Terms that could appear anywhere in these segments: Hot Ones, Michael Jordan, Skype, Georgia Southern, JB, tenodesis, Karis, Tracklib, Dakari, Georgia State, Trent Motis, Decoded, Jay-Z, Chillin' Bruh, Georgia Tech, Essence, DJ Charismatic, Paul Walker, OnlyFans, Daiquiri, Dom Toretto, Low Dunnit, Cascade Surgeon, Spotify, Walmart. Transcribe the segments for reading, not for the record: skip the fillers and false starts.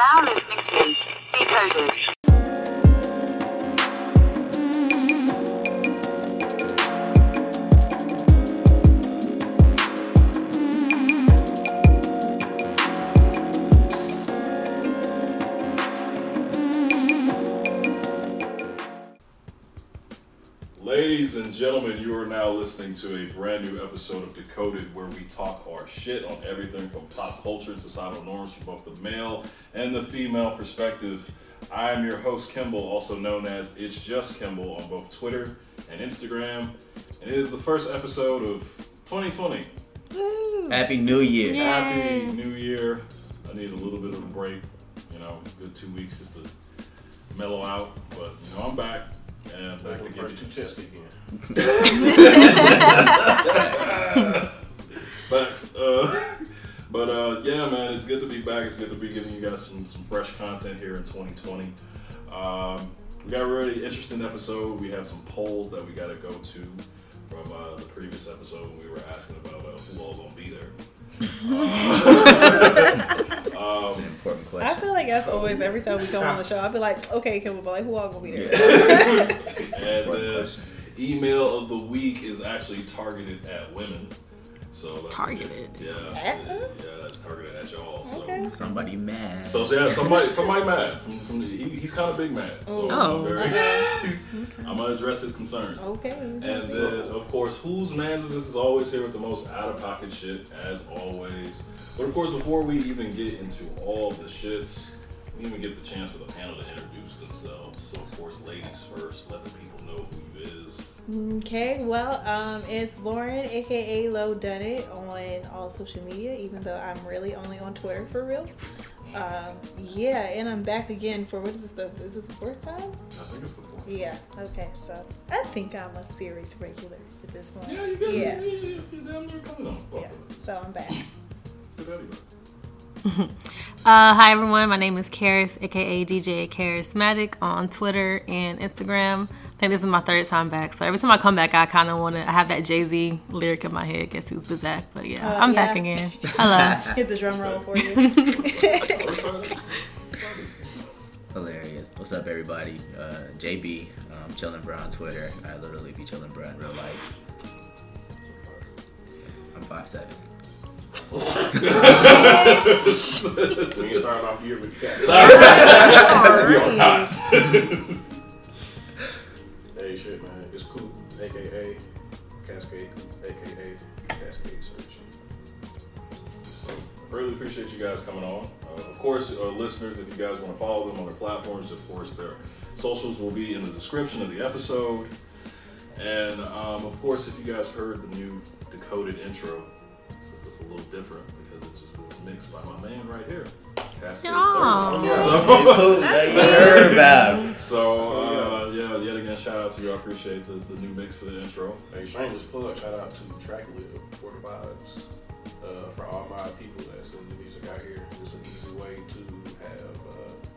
are now listening to Decoded. Ladies and gentlemen, you are now listening to a brand new episode of Decoded, where we talk our shit on everything from pop culture and societal norms from both the male and the female perspective. I am your host, Kimball, also known as It's Just Kimball on both Twitter and Instagram. And it is the first episode of 2020. Woo. Happy New Year. Yay. Happy New Year. I need a little bit of a break, you know, a good 2 weeks just to mellow out. But, you know, I'm back. And back to first two tests again. Facts. But yeah, man, it's good to be back. It's good to be giving you guys some fresh content here in 2020. We got a really interesting episode. We have some polls that we got to go to from the previous episode when we were asking about who all gonna be there. It's an important question. I feel like that's always every time we come on the show. I'll be like, okay, Kimball, but like, who all gonna be there? Yeah. And the email of the week is actually targeted at women. So targeted. Yeah, that's targeted at y'all. So okay. Somebody mad. So yeah, somebody mad. From he's kind of big mad. So I'm gonna address his concerns. Okay. And then of course, whose mans is this is always here with the most out of pocket shit as always. But of course, before we even get into all the shits, we even get the chance for the panel to introduce themselves. So of course, ladies first. Let the people know who you is. Okay, well, it's Lauren, aka Low Dunnit, on all social media, even though I'm really only on Twitter for real. Yeah, and I'm back again for what is this? Is this the fourth time? I think it's the fourth. Yeah. Okay. So I think I'm a series regular at this point. Yeah, you're you're coming on. Yeah. So I'm back. Hi everyone. My name is Karis, aka DJ Charismatic, on Twitter and Instagram. I think this is my third time back, so every time I come back, I kind of want to. I have that Jay-Z lyric in my head. Guess who's bizarre? But yeah, I'm back again. Hello. Hit the drum roll for you. Hilarious. What's up, everybody? JB, Chillin' Bruh on Twitter. I literally be Chillin' Bruh in real life. I'm 5'7". We ain't starting off here with the cat. All right. Hey, shit, man. It's Coop, a.k.a. Cascade Coop, a.k.a. Cascade Surgeon. So, really appreciate you guys coming on. Of course, listeners, if you guys want to follow them on their platforms, of course, their socials will be in the description of the episode. And, of course, if you guys heard the new Decoded intro, this is just a little different because it was mixed by my man right here. Cascade Surgeon. So, yet again, shout out to you. I appreciate the new mix for the intro. Hey, shameless plug. Shout out to Tracklib for the vibes. For all my people that's in the music out here, it's an easy way to have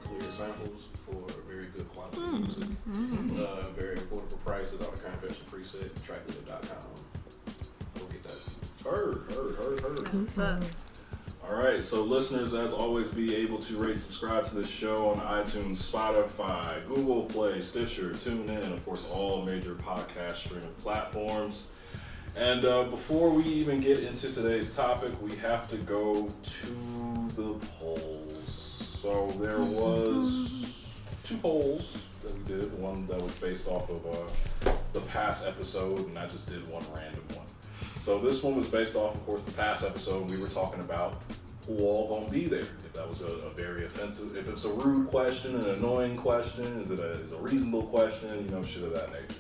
clear samples for very good quality music. Mm-hmm. Very affordable prices. All the convention preset. Tracklib.com. Go get that. Heard. What's up? All right, so listeners, as always, be able to rate and subscribe to this show on iTunes, Spotify, Google Play, Stitcher, TuneIn, and of course, all major podcast streaming platforms. And before we even get into today's topic, we have to go to the polls. So there was two polls that we did, one that was based off of the past episode, and I just did one random one. So this one was based off, of course, the past episode. We were talking about who all gonna be there. If that was a very offensive, if it's a rude question, an annoying question, is it a reasonable question, you know, shit of that nature.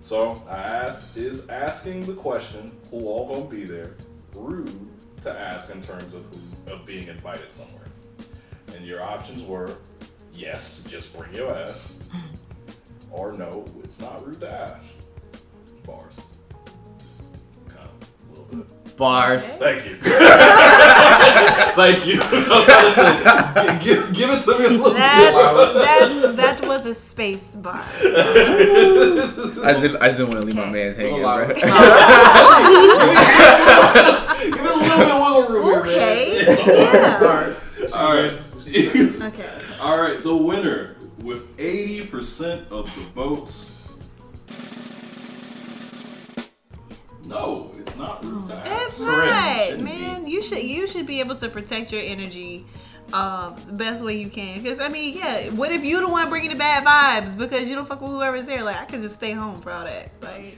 So I asked, is asking the question, who all gonna be there, rude to ask in terms of being invited somewhere? And your options were, yes, just bring your ass, or no, it's not rude to ask. Bars. Bars. Okay. Thank you. Thank you. Give it to me a little bit. That was a space bar. I just didn't want to leave my man's hanging. Right? Give it a little bit of wiggle room. Okay. Yeah. All right. cheese. Okay. All right, the winner with 80% of the votes. No, it's not root tire. It's not, man. You should be able to protect your energy the best way you can. Because, I mean, yeah, what if you the one bringing the bad vibes because you don't fuck with whoever's there? Like, I could just stay home for all that. Like,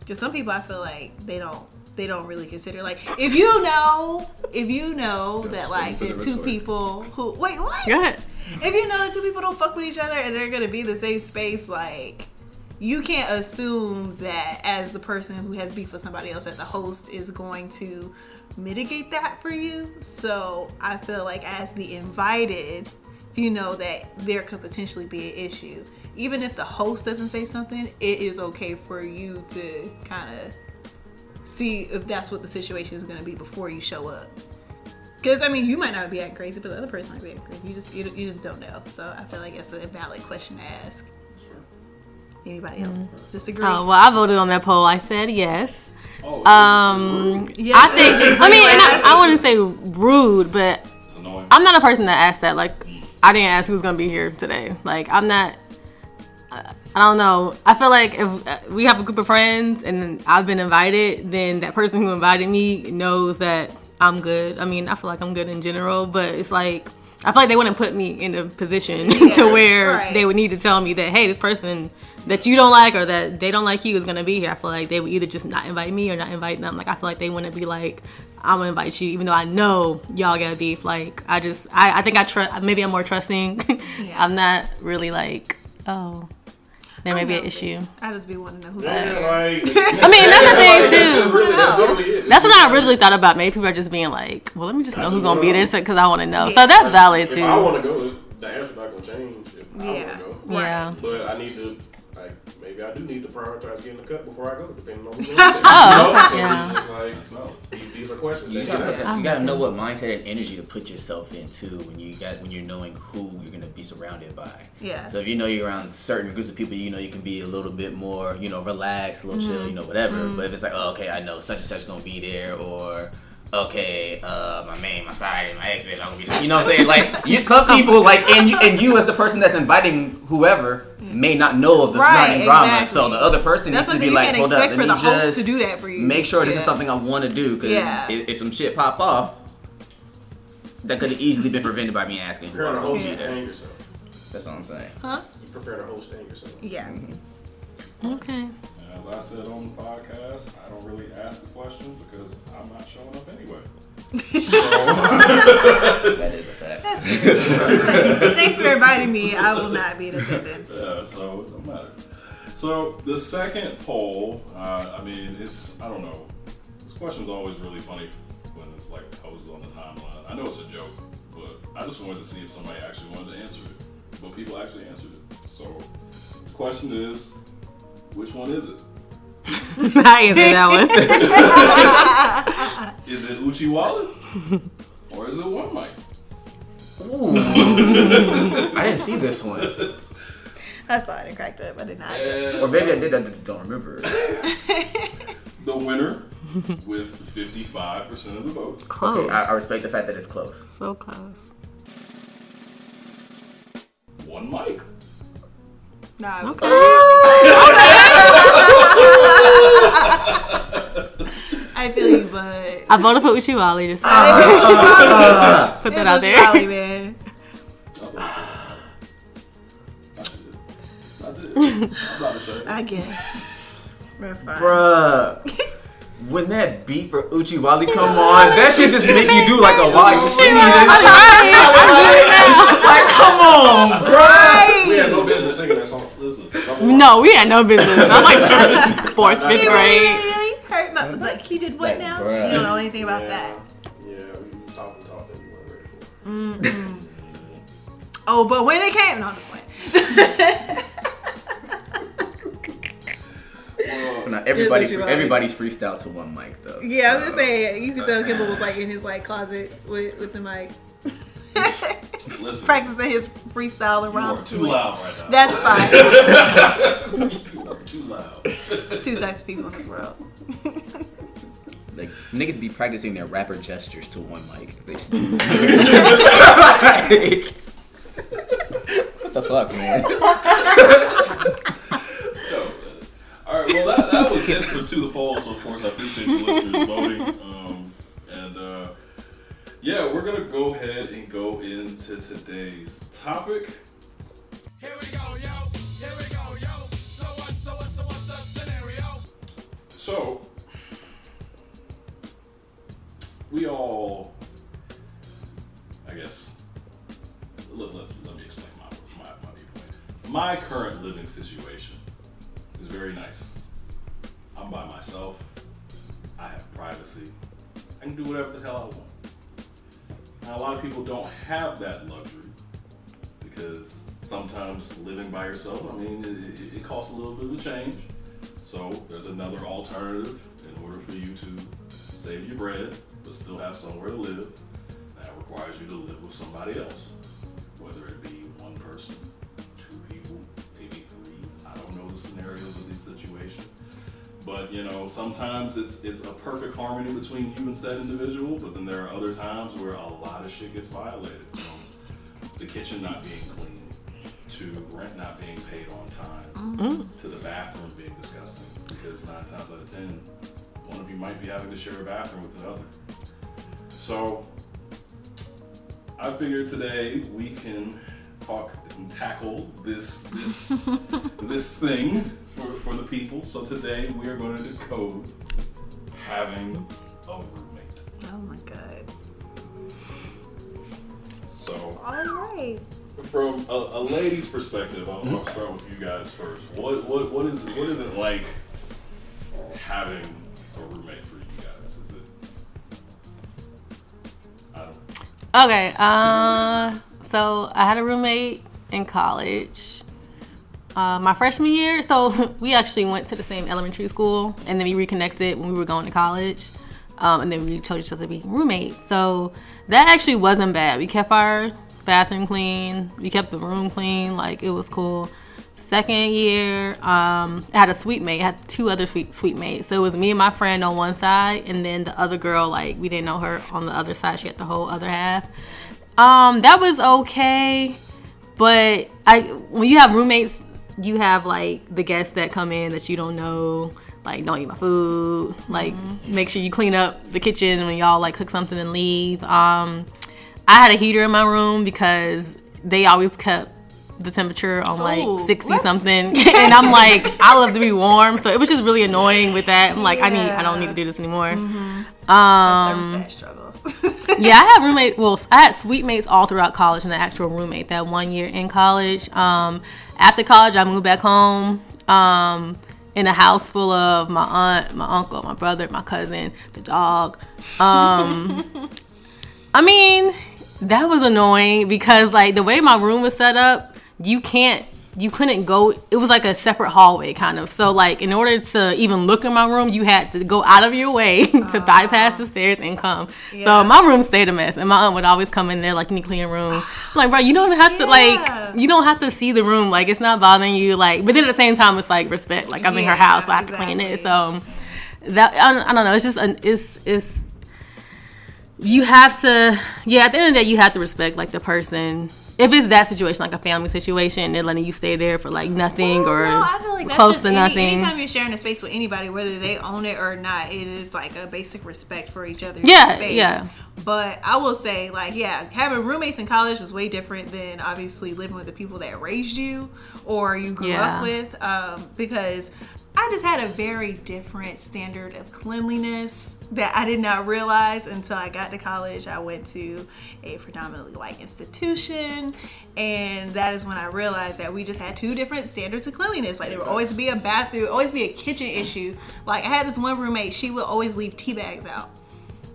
because some people I feel like they don't really consider. Like, if you know that, like, there are two people who... Wait, what? Go ahead. If you know that two people don't fuck with each other and they're going to be in the same space, like... You can't assume that as the person who has beef with somebody else that the host is going to mitigate that for you. So I feel like as the invited, you know that there could potentially be an issue. Even if the host doesn't say something, it is okay for you to kind of see if that's what the situation is going to be before you show up. Because, I mean, you might not be acting crazy, but the other person might be acting crazy. You just don't know. So I feel like it's a valid question to ask. Anybody else disagree? Oh, well, I voted on that poll. I said yes. Oh, yes. I think, I mean, and I wouldn't say rude, but I'm not a person that asks that. Like, I didn't ask who's going to be here today. Like, I'm not, I don't know. I feel like if we have a group of friends and I've been invited, then that person who invited me knows that I'm good. I mean, I feel like I'm good in general, but it's like, I feel like they wouldn't put me in a position to where they would need to tell me that, hey, this person that you don't like or that they don't like you is going to be here. I feel like they would either just not invite me or not invite them. Like, I feel like they wouldn't be like, I'm going to invite you, even though I know y'all got beef. Like, I think I trust, maybe I'm more trusting. Yeah. I'm not really like, oh, there may be an issue. I just be wanting to know who they are. I mean, that's the thing, too. That's what I originally thought about. Maybe people are just being like, well, let me just know who's going to be there because I want to know. Yeah. So that's valid, too. If I want to go, the answer's not going to change if I want to go. Yeah. But I need to... Like, maybe I do need to prioritize getting a cut before I go, depending on who's these are questions. You gotta know what mindset and energy to put yourself into when you're knowing who you're gonna be surrounded by. Yeah. So if you know you're around certain groups of people, you know you can be a little bit more, you know, relaxed, a little chill, you know, whatever. Mm-hmm. But if it's like, oh, okay, I know such and such gonna be there, or okay, my man, my side, my ex bitch, I'm gonna be there. You know what I'm saying? Like, some people, like, and you as the person that's inviting whoever may not know of the surrounding drama, so the other person needs to be like, hold up, let me just do that for you. Make sure this is something I want to do, because if some shit pop off, that could have easily been prevented by me asking. Prepare to host and yourself. That's all I'm saying. Huh? You prepare to host and yourself. Yeah. Mm-hmm. Okay. As I said on the podcast, I don't really ask the question because I'm not showing up anyway. So. That is a fact. That's fair. Thanks for inviting me. I will not be in attendance. Yeah, so it don't matter. So the second poll, I mean, it's, I don't know. This question's always really funny when it's like posed on the timeline. I know it's a joke, but I just wanted to see if somebody actually wanted to answer it. But people actually answered it. So the question is, which one is it? I answered that one. Is it Uchi Wallet? Or is it One Mic? Ooh. I didn't see this one. I saw it and cracked up. I did not. Or maybe I did, I just don't remember. The winner with 55% of the votes. Close. Okay, I respect the fact that it's close. So close. One Mic. Nah, no, I feel you, but I voted for Uchi Wally. Just put that out there. Wally, man. I did. I'm not ashamed. I guess that's fine, bruh. When that beat for Uchi Wally come on, that shit just make you do like a Wally shit. Like, come on, bro. We had no business singing that song. Listen, no, we had no business. I'm like fourth, fifth grade. Really hurt my, like, he did what now? Bruh. You don't know anything about that. Yeah, we talked that we weren't ready for. Mm-hmm. Oh, but when it came, no, I just went. Now, everybody's freestyle to One Mic though. Yeah, so. I'm just saying, you can tell Kimball was like in his like closet with the mic, listen, practicing his freestyle and rhymes. You are too loud right now. That's fine. You are too loud. Two types of people in this world. Like, niggas be practicing their rapper gestures to one mic. They just what the fuck, man? All right, well, that was it for To The Polls. Of course, I appreciate you listeners voting. Yeah, we're gonna go ahead and go into today's topic. Here we go, yo. Here we go, yo. So what's the scenario? So, we all, I guess, let me explain my viewpoint. My current living situation is very nice. I'm by myself. I have privacy. I can do whatever the hell I want. Now, a lot of people don't have that luxury because sometimes living by yourself, I mean, it costs a little bit of a change. So there's another alternative in order for you to save your bread but still have somewhere to live. That requires you to live with somebody else, whether it be one person, two people, maybe three. I don't know the scenarios of this situation. But, you know, sometimes it's a perfect harmony between you and said individual, but then there are other times where a lot of shit gets violated. From the kitchen not being clean, to rent not being paid on time, to the bathroom being disgusting, because 9 times out of 10, one of you might be having to share a bathroom with the other. So, I figured today we can talk and tackle this this thing. For the people. So today we are going to decode having a roommate. Oh my god. So, alright. From a lady's perspective, I'll start with you guys first. What is it like having a roommate for you guys? Is it Okay, so I had a roommate in college. My freshman year, so we actually went to the same elementary school, and then we reconnected when we were going to college, and then we chose each other to be roommates. So that actually wasn't bad. We kept our bathroom clean, we kept the room clean, like it was cool. Second year, I had a suite mate. I had 2 other suite mates. So it was me and my friend on one side, and then the other girl, like we didn't know her, on the other side. She had the whole other half. That was okay, but when you have roommates, you have like the guests that come in that you don't know, like don't eat my food, like make sure you clean up the kitchen when y'all like cook something and leave. I had a heater in my room because they always kept the temperature on like 60 something, and I'm like, I love to be warm, so it was just really annoying with that. I'm like, I don't need to do this anymore. That struggle. Yeah, I had roommates. Well, I had suite mates all throughout college, and an actual roommate that one year in college. After college, I moved back home in a house full of my aunt, my uncle, my brother, my cousin, the dog. I mean, that was annoying because like the way my room was set up, you couldn't go. It was like a separate hallway kind of. So like in order to even look in my room, you had to go out of your way to bypass the stairs and come. Yeah. So my room stayed a mess, and my aunt would always come in there like, you need to clean your room. I'm like, bro, you don't have to like, you don't have to see the room. Like it's not bothering you. Like, but then at the same time, it's like respect. Like I'm in her house, so I have to clean it. So that I don't know. It's just it's you have to at the end of the day, you have to respect like the person. If it's that situation, like a family situation, they're letting you stay there for like nothing I feel like that's close to nothing. Anytime you're sharing a space with anybody, whether they own it or not, it is like a basic respect for each other's space. Yeah. But I will say, like, having roommates in college is way different than obviously living with the people that raised you or you grew up with, because I just had a very different standard of cleanliness that I did not realize until I got to college. I went to a predominantly white institution, and that is when I realized that we just had 2 different standards of cleanliness. Like there would always be a bathroom, always be a kitchen issue. Like I had this one roommate, she would always leave tea bags out,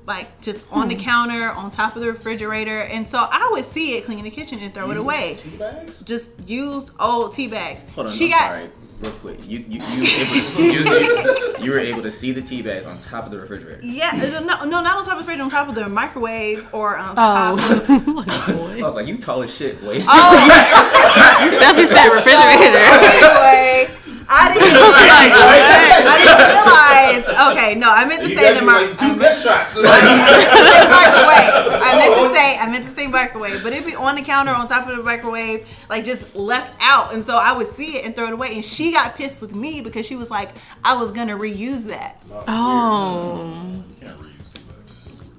like just on the counter, on top of the refrigerator. And so I would see it, clean the kitchen and throw it away. Tea bags? Just used old tea bags. Hold on, sorry. Real quick, you were able to see the tea bags on top of the refrigerator. Yeah, no, not on top of the refrigerator, on top of the microwave or top of the... I was like, you tall as shit, wait. Oh, that's just that refrigerator. Anyway, I didn't realize. Okay, no, I meant to say that my two neck shots. I meant to say microwave, but it'd be on the counter on top of the microwave, like just left out, and so I would see it and throw it away. And she got pissed with me because she was like, I was gonna reuse that. Oh, you can't reuse it.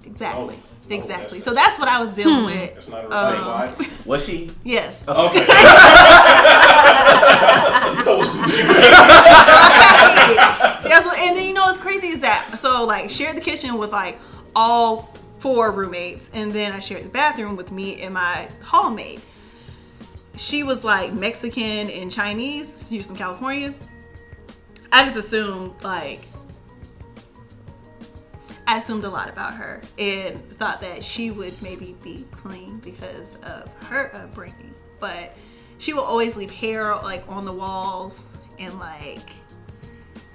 Exactly. Exactly. So that's what I was dealing with. That's not a mistake. Was she? Yes. Okay. And then you know what's crazy is that so like shared the kitchen with like all four roommates, and then I shared the bathroom with me and my hallmate. She was like Mexican and Chinese. She was from California. I just assumed like. I assumed a lot about her and thought that she would maybe be clean because of her upbringing, but she will always leave hair like on the walls, and like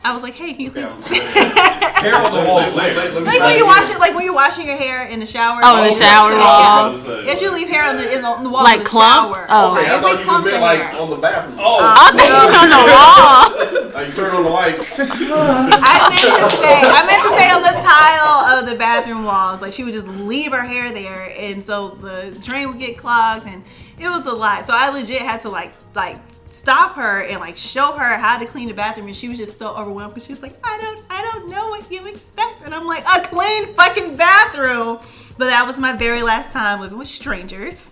I was like, hey, can you leave hair on the walls? Like when you wash it, like when you're washing your hair in the shower. Oh, in the shower walls. Yes, you leave hair on the wall. Like clumps. Oh, okay, I thought you meant like on the bathroom. Oh, I think it's on the wall. Like you turn on the light. I meant to say on the tile of the bathroom walls, like she would just leave her hair there, and so the drain would get clogged, and it was a lot. So I legit had to like. Stop her and like show her how to clean the bathroom, and she was just so overwhelmed because she was like, I don't know what you expect, and I'm like, a clean fucking bathroom. But that was my very last time living with strangers,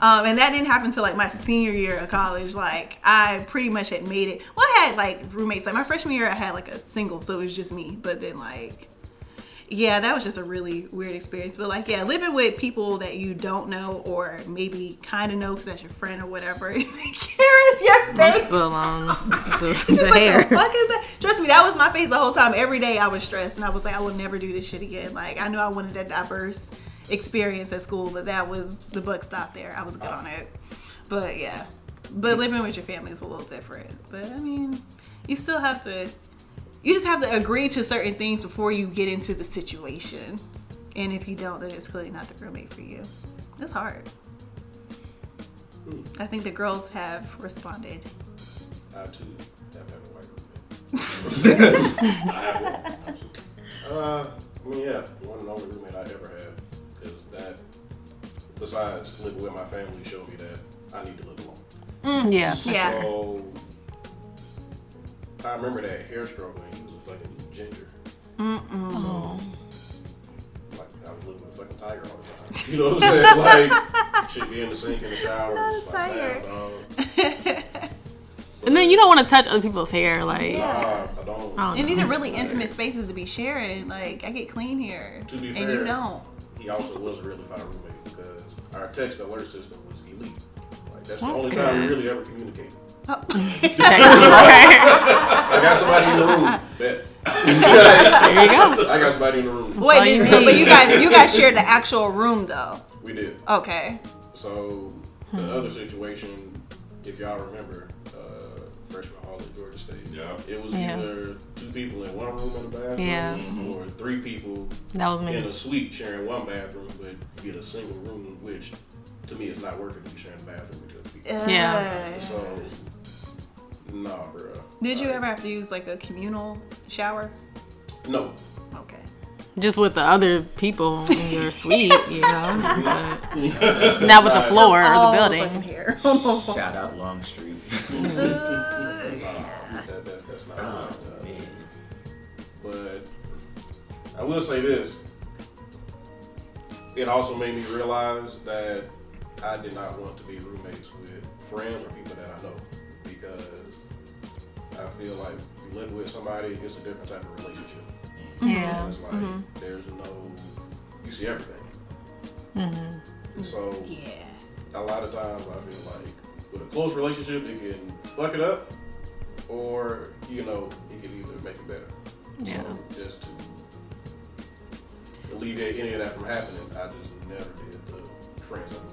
and that didn't happen till like my senior year of college. Like I pretty much had made it. Well, I had like roommates. Like my freshman year I had like a single, so it was just me. But then like yeah, that was just a really weird experience. But like, yeah, living with people that you don't know or maybe kind of know because that's your friend or whatever. Karis, your face. Still on the hair. Like, the fuck is that? Trust me, that was my face the whole time. Every day I was stressed, and I was like, I will never do this shit again. Like, I knew I wanted a diverse experience at school, but that was the buck stopped there. I was good on it. But yeah, but living with your family is a little different. But I mean, you still have to. You just have to agree to certain things before you get into the situation. And if you don't, then it's clearly not the roommate for you. It's hard. I think the girls have responded. I too have a white roommate. I mean, yeah, one and only roommate I ever had. Because that, besides living with my family, showed me that I need to live alone. Yeah. Yeah. So, I remember that hair struggle, and he was a fucking ginger. So, like, I was living with a fucking tiger all the time. You know what I'm saying? Like, she'd be in the sink, in the shower. Not a tiger. And then you don't want to touch other people's hair. Like, yeah. Nah, I don't. And these are really intimate spaces to be sharing. Like, I get clean here. To be fair, and you don't. He also was a really fine roommate because our text alert system was elite. Like, that's the only good. Time we really ever communicated. Okay. I got somebody in the room. Bet. There you go. I got somebody in the room. Wait, but you guys shared the actual room though. We did. Okay. So the other situation, if y'all remember, freshman hall at Georgia State. Yeah. It was either two people in one room in the bathroom, or three people in a suite sharing one bathroom, but you get a single room, which to me is not working to be sharing the bathroom with other people. Yeah. So. Nah, bro. Did you ever have to use like a communal shower? No. Okay. Just with the other people in your suite, you know. Not with the floor or the building. Here. Shout out Long Street. That's not. Man. But I will say this. It also made me realize that I did not want to be roommates with friends or people that I know. Because I feel like you live with somebody, it's a different type of relationship. Yeah. It's like there's no, you see everything. Mm-hmm. So a lot of times I feel like with a close relationship, it can fuck it up, or you know, it can either make it better. Yeah. So just to alleviate any of that from happening, I just never did the friends I knew.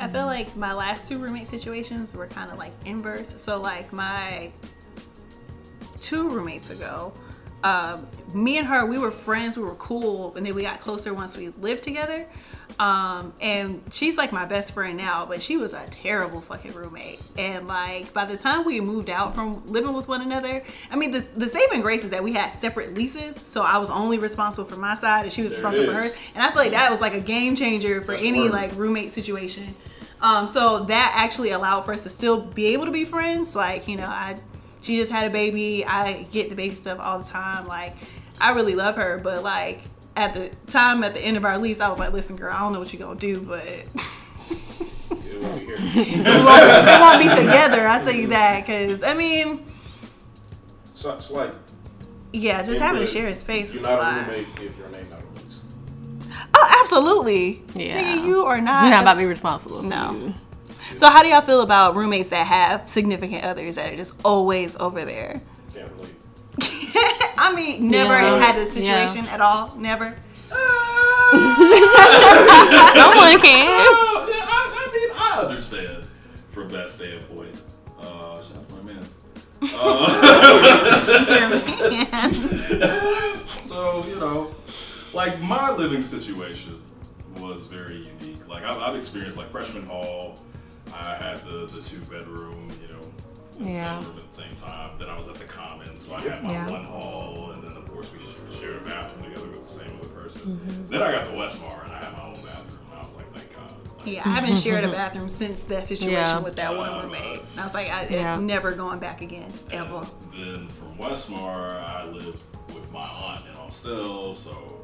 I feel like my last two roommate situations were kind of like inverse. So like my two roommates ago, me and her, we were friends, we were cool, and then we got closer once we lived together. And she's like my best friend now, but she was a terrible fucking roommate. And like by the time we moved out from living with one another, I mean the saving grace is that we had separate leases, so I was only responsible for my side and she was responsible for hers. And I feel like that was like a game changer for any like roommate situation. So that actually allowed for us to still be able to be friends. Like, you know, she just had a baby. I get the baby stuff all the time. Like, I really love her, but like at the time, at the end of our lease, I was like, listen, girl, I don't know what you're going to do, but we won't be together. I'll tell you that. Cause I mean, such like, yeah, just having to share a space. You're not a roommate if your name's not a lease. Oh, absolutely. Yeah. Nigga, you are not. You're not about to be responsible. No. So how do y'all feel about roommates that have significant others that are just always over there? Can't relate. I mean, never had this situation at all. Never. Someone can. I understand from that standpoint. Shout out to my mans. So, you know, like my living situation was very unique. Like I've experienced like freshman hall. I had the two bedroom, you know, in the same room at the same time. Then I was at the common, so I had my one hall, and then of course we shared a bathroom together with the same other person. Mm-hmm. Then I got the Westmar, and I had my own bathroom. And I was like, thank God. Like, I haven't shared a bathroom since that situation with that one roommate. And I was like, I'm never going back again, ever. Then from Westmar, I lived with my aunt and I'm still, so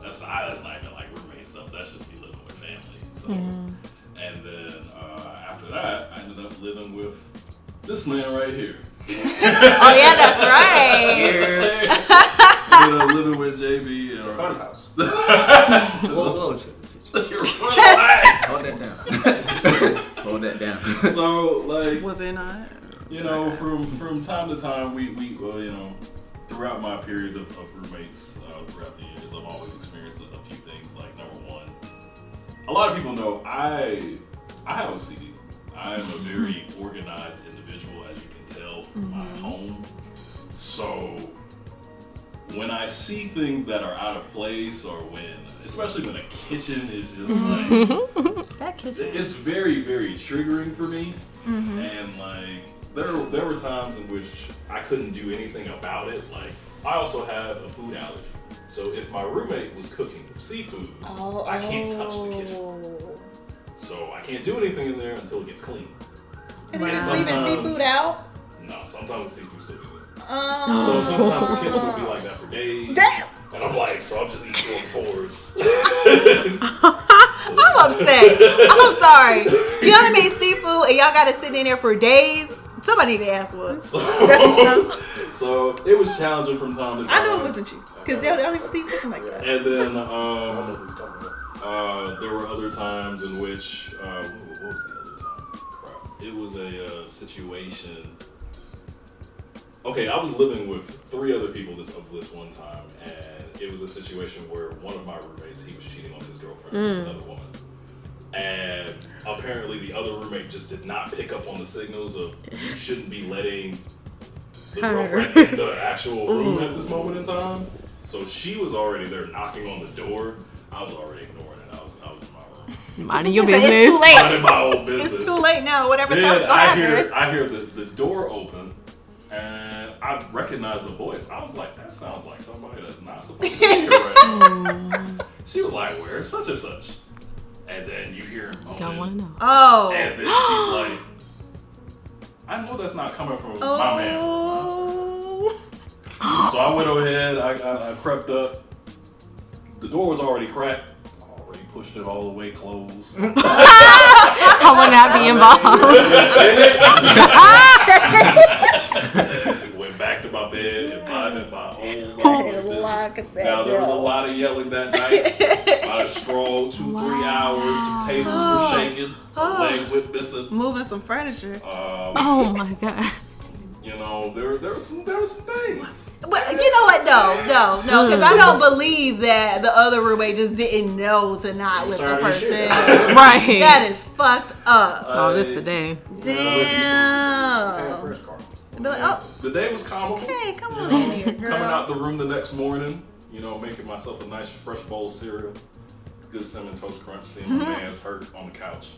that's not even like roommate stuff. That's just me living with family. So. Mm-hmm. And then after that, I ended up living with this man right here. That's right. I ended up living with JB. The fun house. Hold that down. Hold that down. So, like, was it not? You know, from time to time, we you know, throughout my periods of roommates throughout the years, I've always experienced a few things. Like, number one, a lot of people know I have OCD. I am a very organized individual, as you can tell from my home. So when I see things that are out of place, or especially when a kitchen is just like that kitchen, it's very, very triggering for me. Mm-hmm. And like there were times in which I couldn't do anything about it. Like I also have a food allergy. So if my roommate was cooking seafood, I can't touch the kitchen. So I can't do anything in there until it gets clean. And you just leaving seafood out? No, sometimes the seafood's still good. So sometimes the kitchen will be like that for days. Damn. And I'm like, so I'm just eating on fours. I'm upset. I'm sorry. You know what I mean? Seafood and y'all got to sit in there for days. Somebody to ask was. So it was challenging from time to time. I know it wasn't you, because they don't even see people like that. And then there were other times in which what was the other time? Crap! It was a situation. Okay, I was living with three other people this one time, and it was a situation where one of my roommates, he was cheating on his girlfriend with another woman. And apparently the other roommate just did not pick up on the signals of you shouldn't be letting the girlfriend in the actual room at this moment in time. So she was already there knocking on the door. I was already ignoring it. I was in my room. Minding your business. It's too late. Minding my own business. It's too late now. Whatever time's going to happen. I hear the door open. And I recognized the voice. I was like, that sounds like somebody that's not supposed to be here right now. She was like, where's such and such? And then you hear him moaning. Don't want to know. Oh. And then she's like, I know that's not coming from my man. So I went overhead. I crept up. The door was already cracked. I already pushed it all the way closed. I would not be involved. Went back to my bed and my old lock. Now there was a lot of yelling that night. About a strong 3 hours. Some tables were shaking. A leg whip missing. Moving some furniture. My God. You know, there were some things. But you know what? No, because I don't believe that the other roommate just didn't know to not let the person. Right. That is fucked up. So this today. Damn. First car. Like, the day was comical. Okay, come on here, girl. Coming out the room the next morning, you know, making myself a nice fresh bowl of cereal. good cinnamon toast crunch seeing my man's hurt on the couch.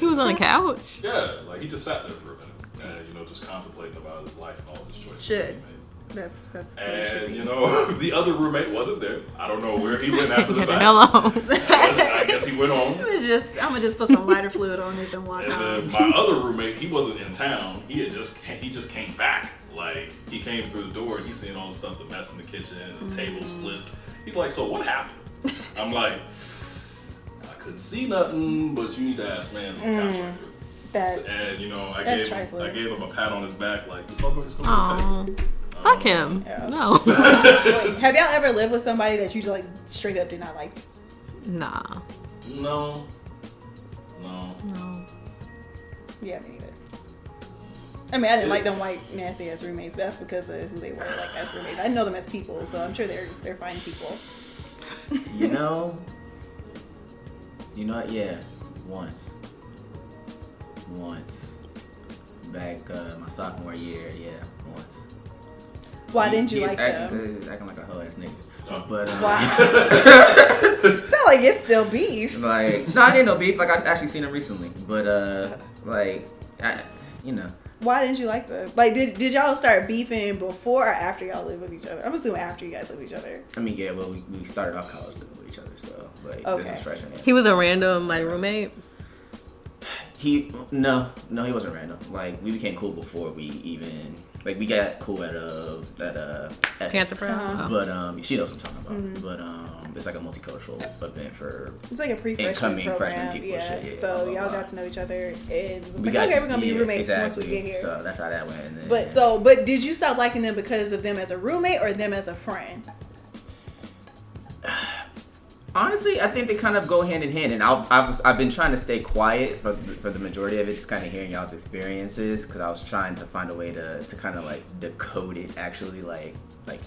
He was on the couch? Yeah, like he just sat there for a minute. And, you know, just contemplating about his life and all his choices that he made. That's what it should be. You know, the other roommate wasn't there. I don't know where he went after the fact. I guess he went home. I'm gonna just put some lighter fluid on this and walk out. And then my other roommate, he wasn't in town. He just came back. Like he came through the door and he's seeing all the stuff, the mess in the kitchen, the tables flipped. He's like, "So what happened?" I'm like, "I couldn't see nothing, but you need to ask man to the couch right here." And you know, I gave him a pat on his back, like this motherfucker's gonna be okay. Fuck him. Yeah. No. Wait, have y'all ever lived with somebody that you just, like, straight up did not like? Nah. No. Yeah, me neither. I mean, I didn't like them white, nasty-ass roommates, but that's because of who they were, like, as roommates. I know them as people, so I'm sure they're fine people. Yeah. Once. Back my sophomore year, once. Why didn't you like them? Acting like a whole ass nigga. Oh. But, wow. It's not like it's still beef. Like, no, I didn't know beef. Like, I actually seen him recently. But, Why didn't you like them? Like, did y'all start beefing before or after y'all lived with each other? I'm assuming after you guys lived with each other. I mean, yeah, well, we started off college living with each other, so, like, okay. This was freshman year. He was a random, like, roommate? He wasn't random. Like, we became cool before we even... Like, we got cool at Essence. Cancer Pro. Uh-huh. But, she knows what I'm talking about. Mm-hmm. But, it's like a multicultural event for... It's like a pre-freshman incoming program. Freshman people shit. Yeah, so, y'all got to know each other. And it was we're going to be roommates once we get here. So, that's how that went. And then, but did you stop liking them because of them as a roommate or them as a friend? Honestly, I think they kind of go hand in hand, and I've been trying to stay quiet for the majority of it, just kind of hearing y'all's experiences, because I was trying to find a way to kind of like decode it, actually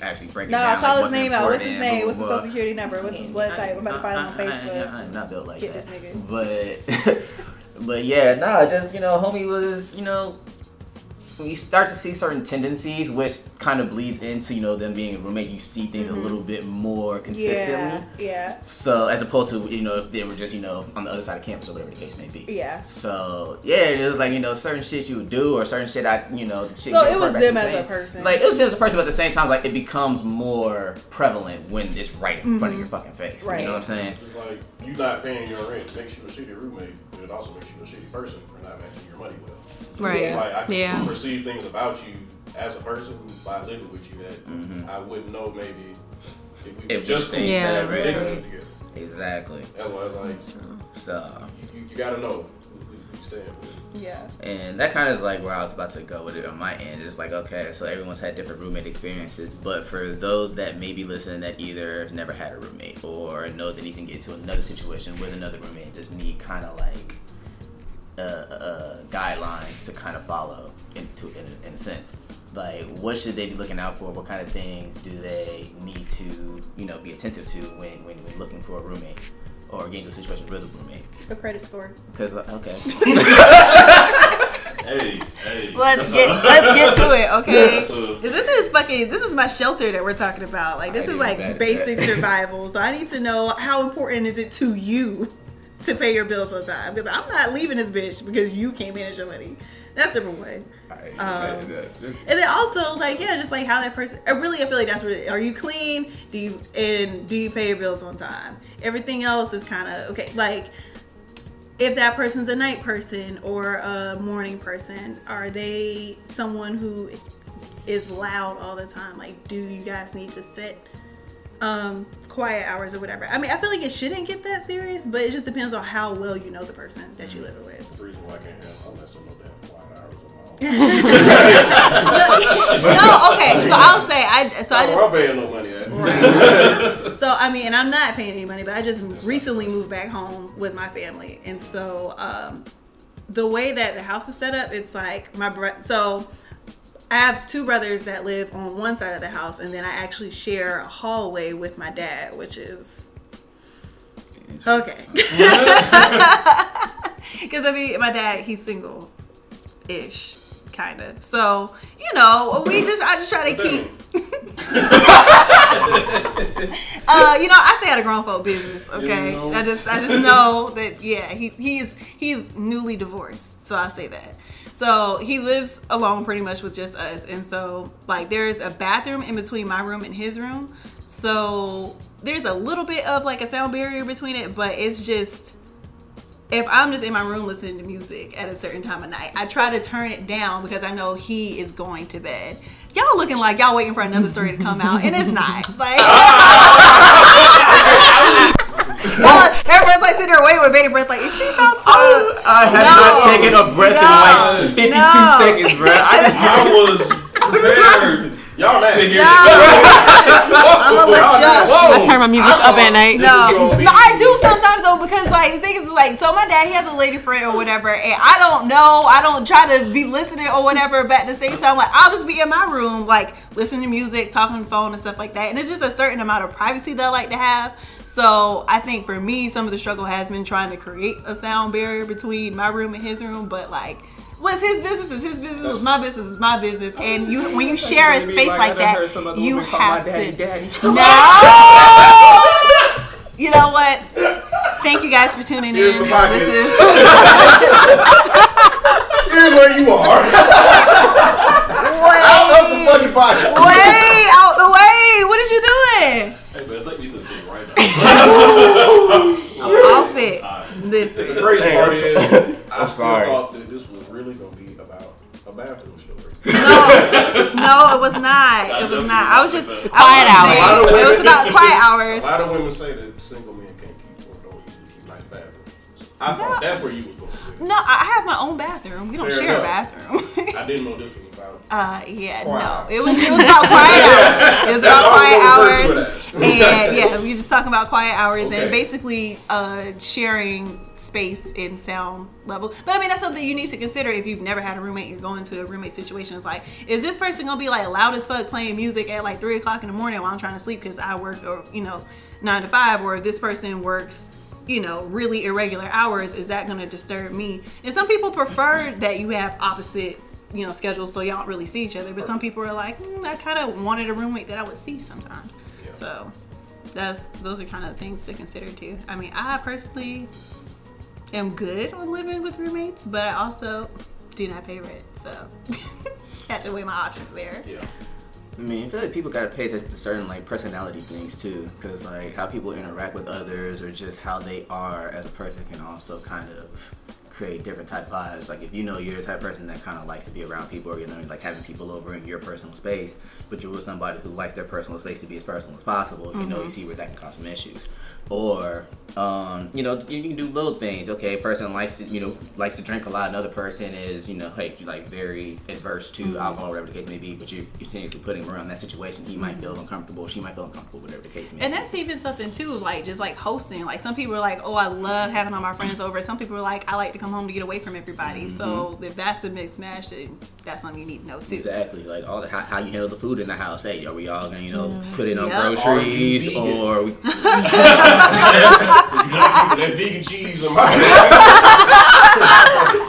actually break it down. No, I call his name out. What's his name? What's his social security number? What's his blood type? I'm about to find him on Facebook. I'm not built like that. Get this nigga. But yeah, just homie was when you start to see certain tendencies, which kind of bleeds into, them being a roommate, you see things a little bit more consistently. Yeah. So, as opposed to, if they were just, on the other side of campus or whatever the case may be. Yeah. So, yeah, it was like, certain shit you would do or certain shit So, it was them as a person. Like, it was them as a person, but at the same time, like, it becomes more prevalent when it's right in front of your fucking face. Right. You know what I'm saying? It's like, you not paying your rent makes you a shitty roommate, but it also makes you a shitty person for not managing your money well. Right. Yeah. Like, I can perceive things about you as a person who I lived with you that I wouldn't know maybe if we just things together. Exactly. Otherwise, you gotta know who you stand with. Yeah. And that kind of is like where I was about to go with it on my end. It's like, okay, so everyone's had different roommate experiences, but for those that maybe listen that either never had a roommate or know that needs to get into another situation with another roommate, just need kind of like guidelines to kind of follow in a sense. Like, what should they be looking out for? What kind of things do they need to, be attentive to when looking for a roommate or getting into a situation with a roommate? A credit score. Because, okay. Hey. Let's get to it, okay? Yeah, this is my shelter that we're talking about. Like, this is like basic survival. So I need to know, how important is it to you to pay your bills on time? Because I'm not leaving this bitch because you can't manage your money. That's number one. And then also, just like how that person. I feel like that's what it is. Are you clean? Do you pay your bills on time? Everything else is kind of okay. Like, if that person's a night person or a morning person, are they someone who is loud all the time? Like, do you guys need to sit quiet hours or whatever? I mean, I feel like it shouldn't get that serious, but it just depends on how well you know the person that you live with. The reason why I can't handle unless I'm not that quiet hours on my own. No, okay, so I'll say I'm paying no money. Right. So I mean, and I'm not paying any money, but I just recently moved back home with my family, and so the way that the house is set up, it's like I have two brothers that live on one side of the house, and then I actually share a hallway with my dad, which is okay. Because my dad, he's single-ish, kind of. So I just try to keep. You know, I stay out of grown folk business, okay? You know. I just know that, yeah, he's newly divorced, so I say that. So he lives alone pretty much with just us, and so like there's a bathroom in between my room and his room, so there's a little bit of like a sound barrier between it, but it's just, if I'm just in my room listening to music at a certain time of night, I try to turn it down because I know he is going to bed. Y'all looking like y'all waiting for another story to come out, and it's not. Like, everyone's like sitting there waiting with bated breath, like, is she about to? I have not taken a breath in like 52 seconds, bro. I was prepared. Y'all not in here. I'm gonna let y'all. I turn my music up at night. No, I do sometimes though, because like the thing is like, so my dad, he has a lady friend or whatever, and I don't know, I don't try to be listening or whatever, but at the same time, like I'll just be in my room, like listening to music, talking on the phone and stuff like that, and it's just a certain amount of privacy that I like to have. So I think for me, some of the struggle has been trying to create a sound barrier between my room and his room, but like, what's his business is his business. What's my business is my business. And you, when you share a space like that, you have to. Daddy. No. You know what? Thank you guys for tuning Here's in. This is. Here's where you are. Way out of the fucking pocket. Way out the way. What is you doing? Hey man, take me to the thing right now. I'm off it. Listen. The crazy part is, I still thought that this was really gonna be about a bathroom story. No, it was not. It was not. I was just quiet hours. It was about quiet hours. A lot of women say that single men can't keep or don't keep nice bathrooms. I thought that's where you was going. No, I have my own bathroom. We don't share a bathroom. I didn't know this was about. Yeah, no, it was about quiet hours. It was about quiet hours, and yeah, we were just talking about quiet hours and basically sharing space and sound level. But I mean, that's something you need to consider if you've never had a roommate. You're going to a roommate situation. It's like, is this person gonna be like loud as fuck playing music at like 3 o'clock in the morning while I'm trying to sleep because I work, or you know, 9 to 5, or if this person works, you know, really irregular hours, is that going to disturb me? And some people prefer that you have opposite, you know, schedules so y'all don't really see each other, but some people are like, I kind of wanted a roommate that I would see sometimes. Yeah. So those are kind of things to consider too. I mean, I personally am good on living with roommates, but I also do not pay rent, so had to weigh my options there. Yeah. I mean, I feel like people gotta pay attention to certain like personality things too, because like how people interact with others or just how they are as a person can also kind of create different type of lives. Like if you know you're the type of person that kind of likes to be around people, or you know, like having people over in your personal space, but you're with somebody who likes their personal space to be as personal as possible, you know, you see where that can cause some issues. Or you know, you can do little things. Okay, a person likes to drink a lot. Another person is, you know, like very adverse to alcohol, whatever the case may be. But you're continuously putting him around that situation. He might feel uncomfortable. She might feel uncomfortable. Whatever the case may be. And that's even something too, like just like hosting. Like some people are like, oh, I love having all my friends over. Some people are like, I like to come home to get away from everybody. So if that's a mixed match, then that's something you need to know too. Exactly. Like all the how you handle the food in the house. Hey, are we all gonna put in on groceries or? That vegan cheese on my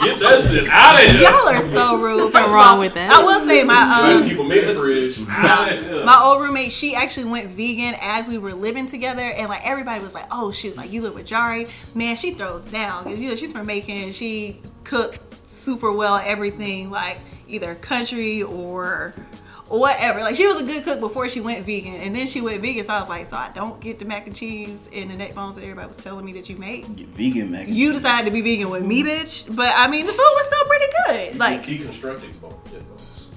get that shit out of here. Y'all are so rude. What's wrong with that? I will say my people make the fridge. My old roommate, she actually went vegan as we were living together, and like everybody was like, "Oh shoot, like you live with Jari, man, she throws down because you know she's from Macon, she cooked super well everything, like either country or." Whatever, like she was a good cook before she went vegan, and then she went vegan. So I was like, so I don't get the mac and cheese and the neck bones that everybody was telling me that you make. Get vegan mac and cheese. You decided to be vegan with me, bitch. But I mean, the food was still pretty good. You like deconstructed bones.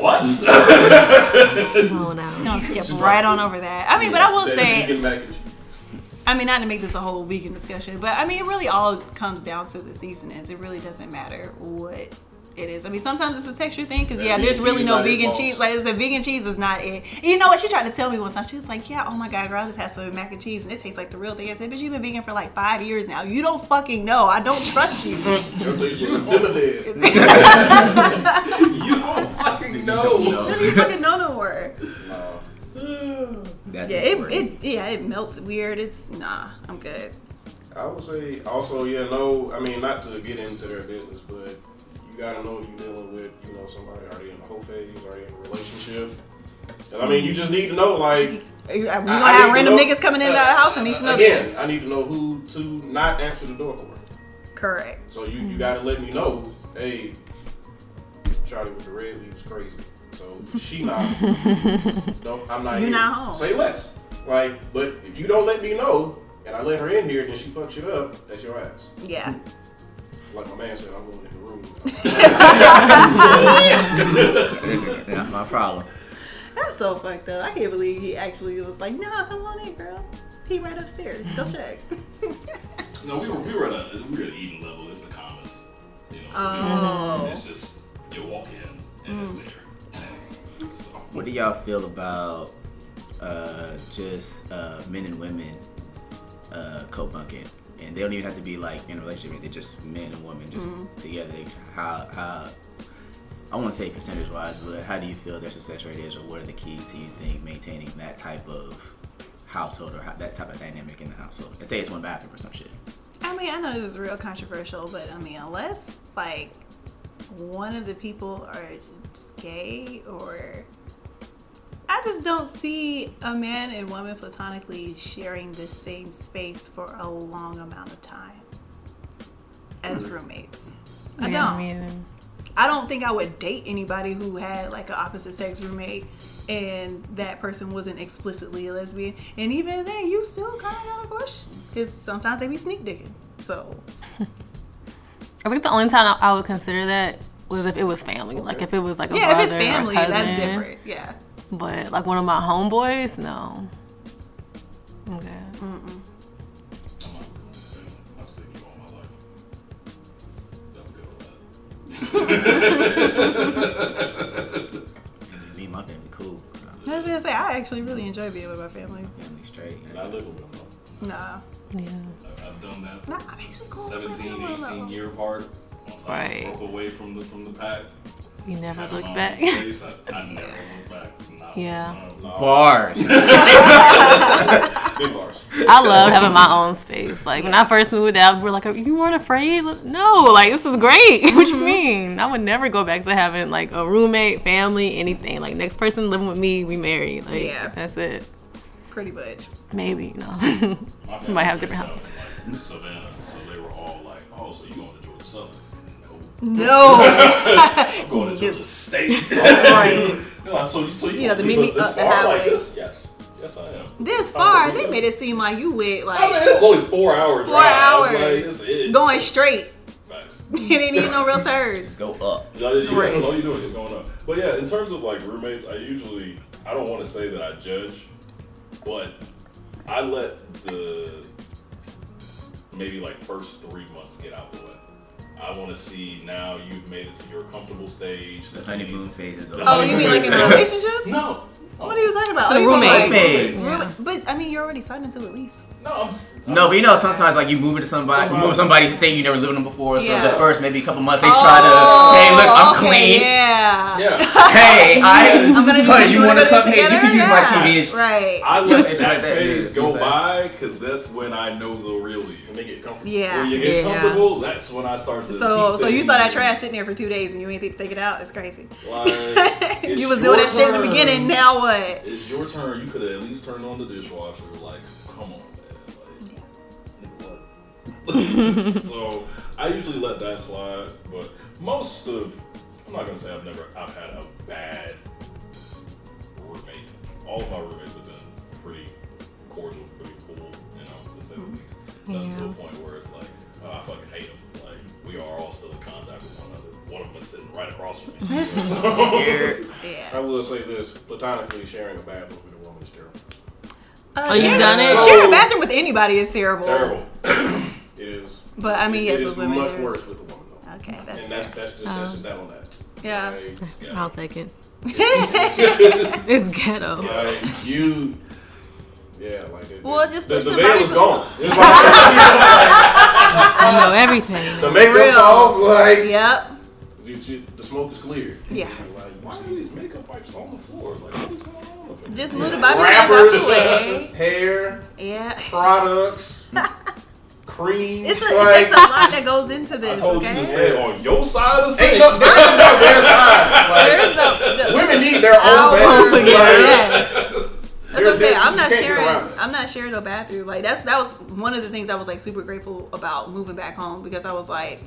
What? Oh no. Just gonna skip right on over that. I mean, yeah, but I will say. Vegan mac and cheese. I mean, not to make this a whole vegan discussion, but I mean, it really all comes down to the seasonings. It really doesn't matter what. It is. I mean, sometimes it's a texture thing because, yeah, there's really no vegan cheese. Like, the vegan cheese is not it. And you know what? She tried to tell me one time. She was like, yeah, oh my God, girl, I just had some mac and cheese and it tastes like the real thing. I said, bitch, you've been vegan for like 5 years now. You don't fucking know. I don't trust you. You don't fucking know. You don't even fucking know no more. No. That's it melts weird. It's, nah, I'm good. I would say also, I mean, not to get into their business, but gotta know you're dealing with, you know, somebody already in the whole phase, already in a relationship. And I mean, you just need to know, like, we gonna have random niggas coming into our house and need to know this. Again, I need to know who to not answer the door for. Correct. So you gotta let me know, hey, Charlie with the red leaves crazy. So she not. I'm not. You're not home. Say less. Like, but if you don't let me know, and I let her in here, and then she fucks shit up, that's your ass. Yeah. Like my man said, I'm going in the room. That's not my problem. That's so fucked up. I can't believe he actually was like, nah, come on in, girl. He right upstairs. Go check. No, we were at a eating level. It's the comments. You know, it's just, you walk in, and it's there. So. What do y'all feel about men and women co-bunking? And they don't even have to be like in a relationship. They're just men and women just together. How I won't say percentage wise, but how do you feel their success rate is, or what are the keys to, you think, maintaining that type of household or that type of dynamic in the household? Let's say it's one bathroom or some shit. I mean, I know this is real controversial, but I mean, unless like one of the people are just gay, or I just don't see a man and woman platonically sharing the same space for a long amount of time as roommates. I don't think I would date anybody who had like an opposite sex roommate and that person wasn't explicitly a lesbian. And even then, you still kind of gotta push, because sometimes they be sneak dicking. So I think the only time I would consider that was if it was family. Like if it was like a brother, if it's family, or a cousin, that's different. Yeah. But like one of my homeboys, no. Okay. Mm-mm. I've seen you all my life. I'm good with that. Me and my family cool. I was gonna say, I actually really enjoy being with my family. Family straight. I live with them. Nah. Yeah. I've done that. Nah, I'm actually cool. 17-18 year apart. Once I broke away from the pack. You never look back. I never look back. Not, yeah. Bars. Big bars. I love having my own space. Like when I first moved out, we're like, you weren't afraid? No, like this is great. What you mean? I would never go back to having like a roommate, family, anything. Like next person living with me, we married. Like that's it. Pretty much. Maybe, no. We might have different houses. Like Savannah, so they were all like, oh, so you going to Georgia Southern? No. I'm going to Georgia State. Right. So you have to meet me up the highway. Like this? Yes, I am. This far? They made it seem like you went like. I mean, it was only 4 hours. 4 hours. Like, this is it. Going straight. Nice. It didn't need no real turns. Go up. Right. That's all you doing is going up. But yeah, in terms of like roommates, I don't want to say that I judge, but I let the maybe like first 3 months get out the way. I want to see now you've made it to your comfortable stage. The honeymoon phase is over. Oh, you mean like in a relationship? No. What are you talking about? So roommate phase. But I mean, you're already signed into a lease. No, but you know, sometimes like you move into somebody, saying you never lived with them before. So the first maybe a couple months they try to, hey, look, I'm clean. Yeah. Hey, I'm gonna do this. You want to come? Hey, you can use my TV. Right. I let that phase go by, because that's when I know the real you. When they get comfortable. Yeah. When you get comfortable, that's when I start to. So you saw that trash sitting there for 2 days and you ain't think to take it out. It's crazy. Like you was doing that shit in the beginning. Now what? It's your turn. You could have at least turned on the dishwasher. Like, come on, man. Like, what? So I usually let that slide. But I'm not gonna say I've had a bad roommate. All of my roommates have been pretty cordial, pretty cool, you know, to say the least. Nothing to a point where it's like, oh, I fucking hate them. Like, we are all still in contact with one another. One of them is sitting right across from me. So, I will say this, platonically sharing a bathroom with a woman is terrible. You've done it? Sharing a bathroom with anybody is terrible. Terrible. It is. But I mean, yes, with women. It's much worse with a woman, though. Okay, that's just that on that. Yeah. Like, I'll take it. It's ghetto. Like, the veil is gone. It's like, I know everything. The makeup's off. Like, yep. The smoke is clear. Yeah. Like, why are these makeup wipes on the floor? Like, what is going on with it? Just move the body out the way. Hair. Yeah. Products. cream. It's a lot that goes into this. I told you to stay on your side of the sink. No, there's no their side. Like, women need their own bathroom. That's what I'm saying. I'm not sharing no bathroom. Like that was one of the things I was like super grateful about moving back home, because I was like,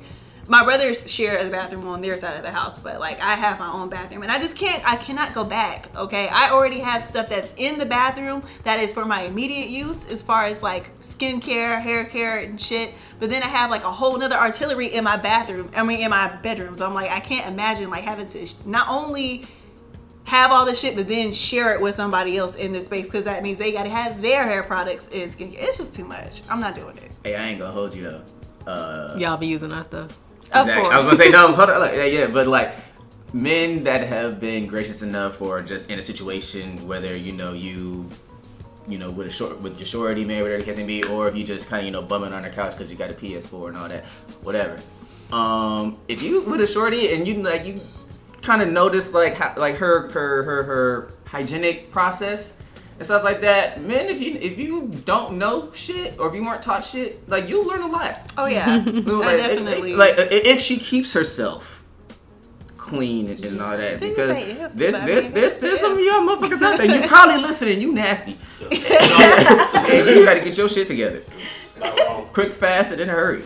my brothers share the bathroom on their side of the house, but like I have my own bathroom, and I cannot go back. Okay, I already have stuff that's in the bathroom that is for my immediate use, as far as like skincare, hair care, and shit. But then I have like a whole nother artillery in my bathroom. I mean, in my bedroom. So I'm like, I can't imagine like having to not only have all this shit, but then share it with somebody else in this space, because that means they gotta have their hair products and skincare. It's just too much. I'm not doing it. Hey, I ain't gonna hold you though. Y'all be using our stuff. Exactly. I was gonna say no, hold on, but like men that have been gracious enough, or just in a situation, whether you know with your shorty man, whatever the case may be, or if you just kind of bumming on the couch because you got a PS4 and all that, whatever. If you with a shorty and you kind of notice like her hygienic process and stuff like that, men, if you don't know shit, or if you weren't taught shit, like, you'll learn a lot. Oh yeah, definitely. If she keeps herself clean and all that, because there's some of y'all motherfuckers out there. You probably listening, you nasty, and you gotta get your shit together. Quick, fast, and in a hurry.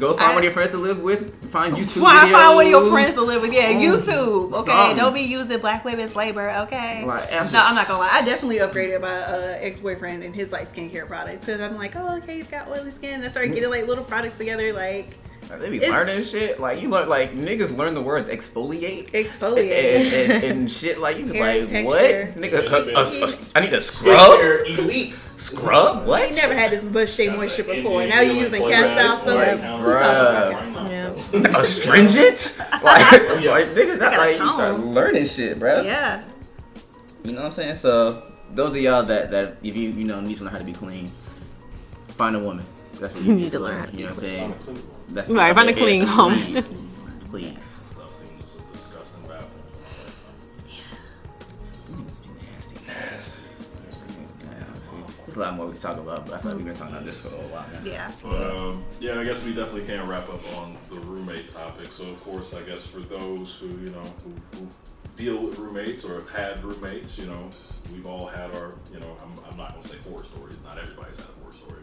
Go find one of your friends to live with. Find YouTube videos. Find one of your friends to live with. Yeah, YouTube. Okay, don't be using black women's labor. Okay. Right. I'm not gonna lie. I definitely upgraded my ex-boyfriend and his like skincare products. And I'm like, oh, okay, he's got oily skin. And I started getting like little products together, like. They be learning shit. Like, you learn, like, niggas learn the words exfoliate. And shit, like, you be like, texture. What? Nigga, I need a scrub? Elite. Scrub? What? You never had this bush-shaped moisture before. Now you're using cast oil. Astringent? Like, niggas, not like, you start learning shit, bro. Yeah. You know what I'm saying? So, those of y'all that if you need to learn how to be clean, find a woman. That's what you need to learn. You know what I'm saying? That's right, find a clean home. Please. I've seen those disgusting bathrooms. Yeah. These nasty. There's a lot more we can talk about, but I feel like we've been talking about this for a while now. Yeah. But, I guess we definitely can wrap up on the roommate topic. So, of course, I guess for those who deal with roommates or have had roommates, we've all had our, I'm not going to say horror stories. Not everybody's had a horror story.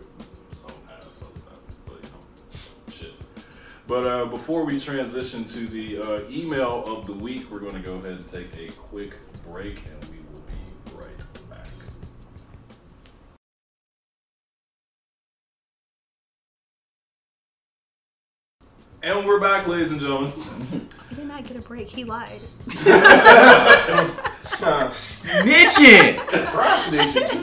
But before we transition to the email of the week, we're going to go ahead and take a quick break, and we will be right back. And we're back, ladies and gentlemen. He did not get a break. He lied. Snitching. Prostitution.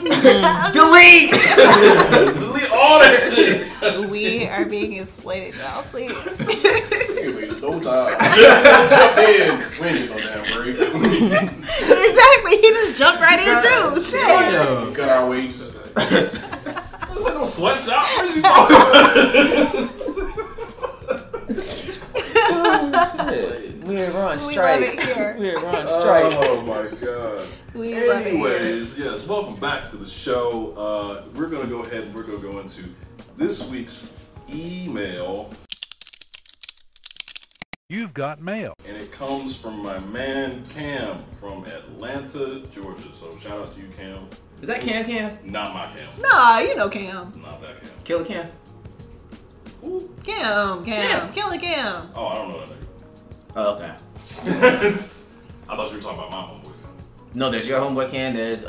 Delete all that shit. We are being exploited now, please. No time. Jumped in. We ain't no damn break. Exactly. He just jumped right in too. Shit. Oh, cut our wages. It's like no sweatshop. What are you talking about? Oh shit. We're on strike. Oh my god. Anyways, yes, welcome back to the show. We're going to go ahead and we're going to go into this week's email. You've got mail. And it comes from my man Cam from Atlanta, Georgia. So shout out to you, Cam. Is that Cam? Not my Cam. Nah, you know Cam. Not that Cam. Killer Cam. Ooh. Cam. Killer Cam. Oh, I don't know that name. Oh, okay. I thought you were talking about my homeboy. No, there's your homeboy Cam. There's nigga,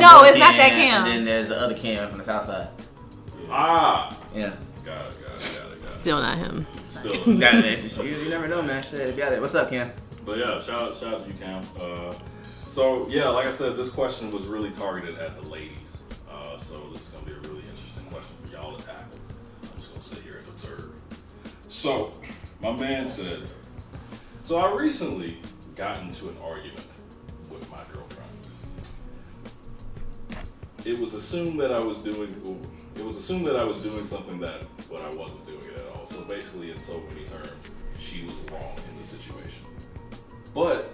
no, it's Cam, not that Cam. And then there's the other Cam from the south side. Yeah. Ah. Yeah. Got it. Still not him. Still not him. You never know, man. Shit, if you out there. What's up, Cam? But yeah, shout out to you, Cam. So yeah, like I said, this question was really targeted at the ladies. So this is gonna be a really interesting question for y'all to tackle. I'm just gonna sit here and observe. So. My man said, so I recently got into an argument with my girlfriend. It was assumed that I was doing something but I wasn't doing it at all. So basically, in so many terms, she was wrong in the situation. But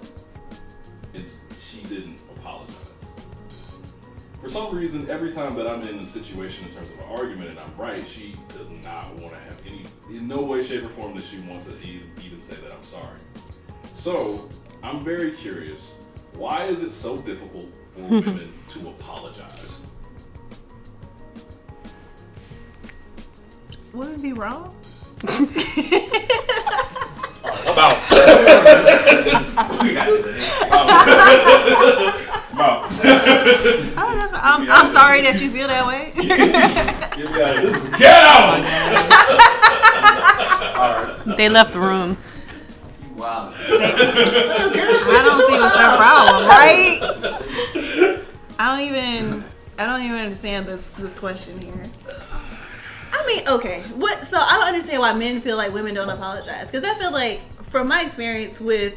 she didn't apologize. For some reason, every time that I'm in a situation in terms of an argument and I'm right, she does not want to have any, in no way, shape, or form does she want to even say that I'm sorry. So, I'm very curious, why is it so difficult for women to apologize? Wouldn't it be wrong? I'm sorry that you feel that way. You got it. This is ghetto. All right. They left the room. Wow. I don't see what's their problem, right? I don't even understand this question here. I mean, okay, what? So I don't understand why men feel like women don't apologize, because I feel like, from my experience with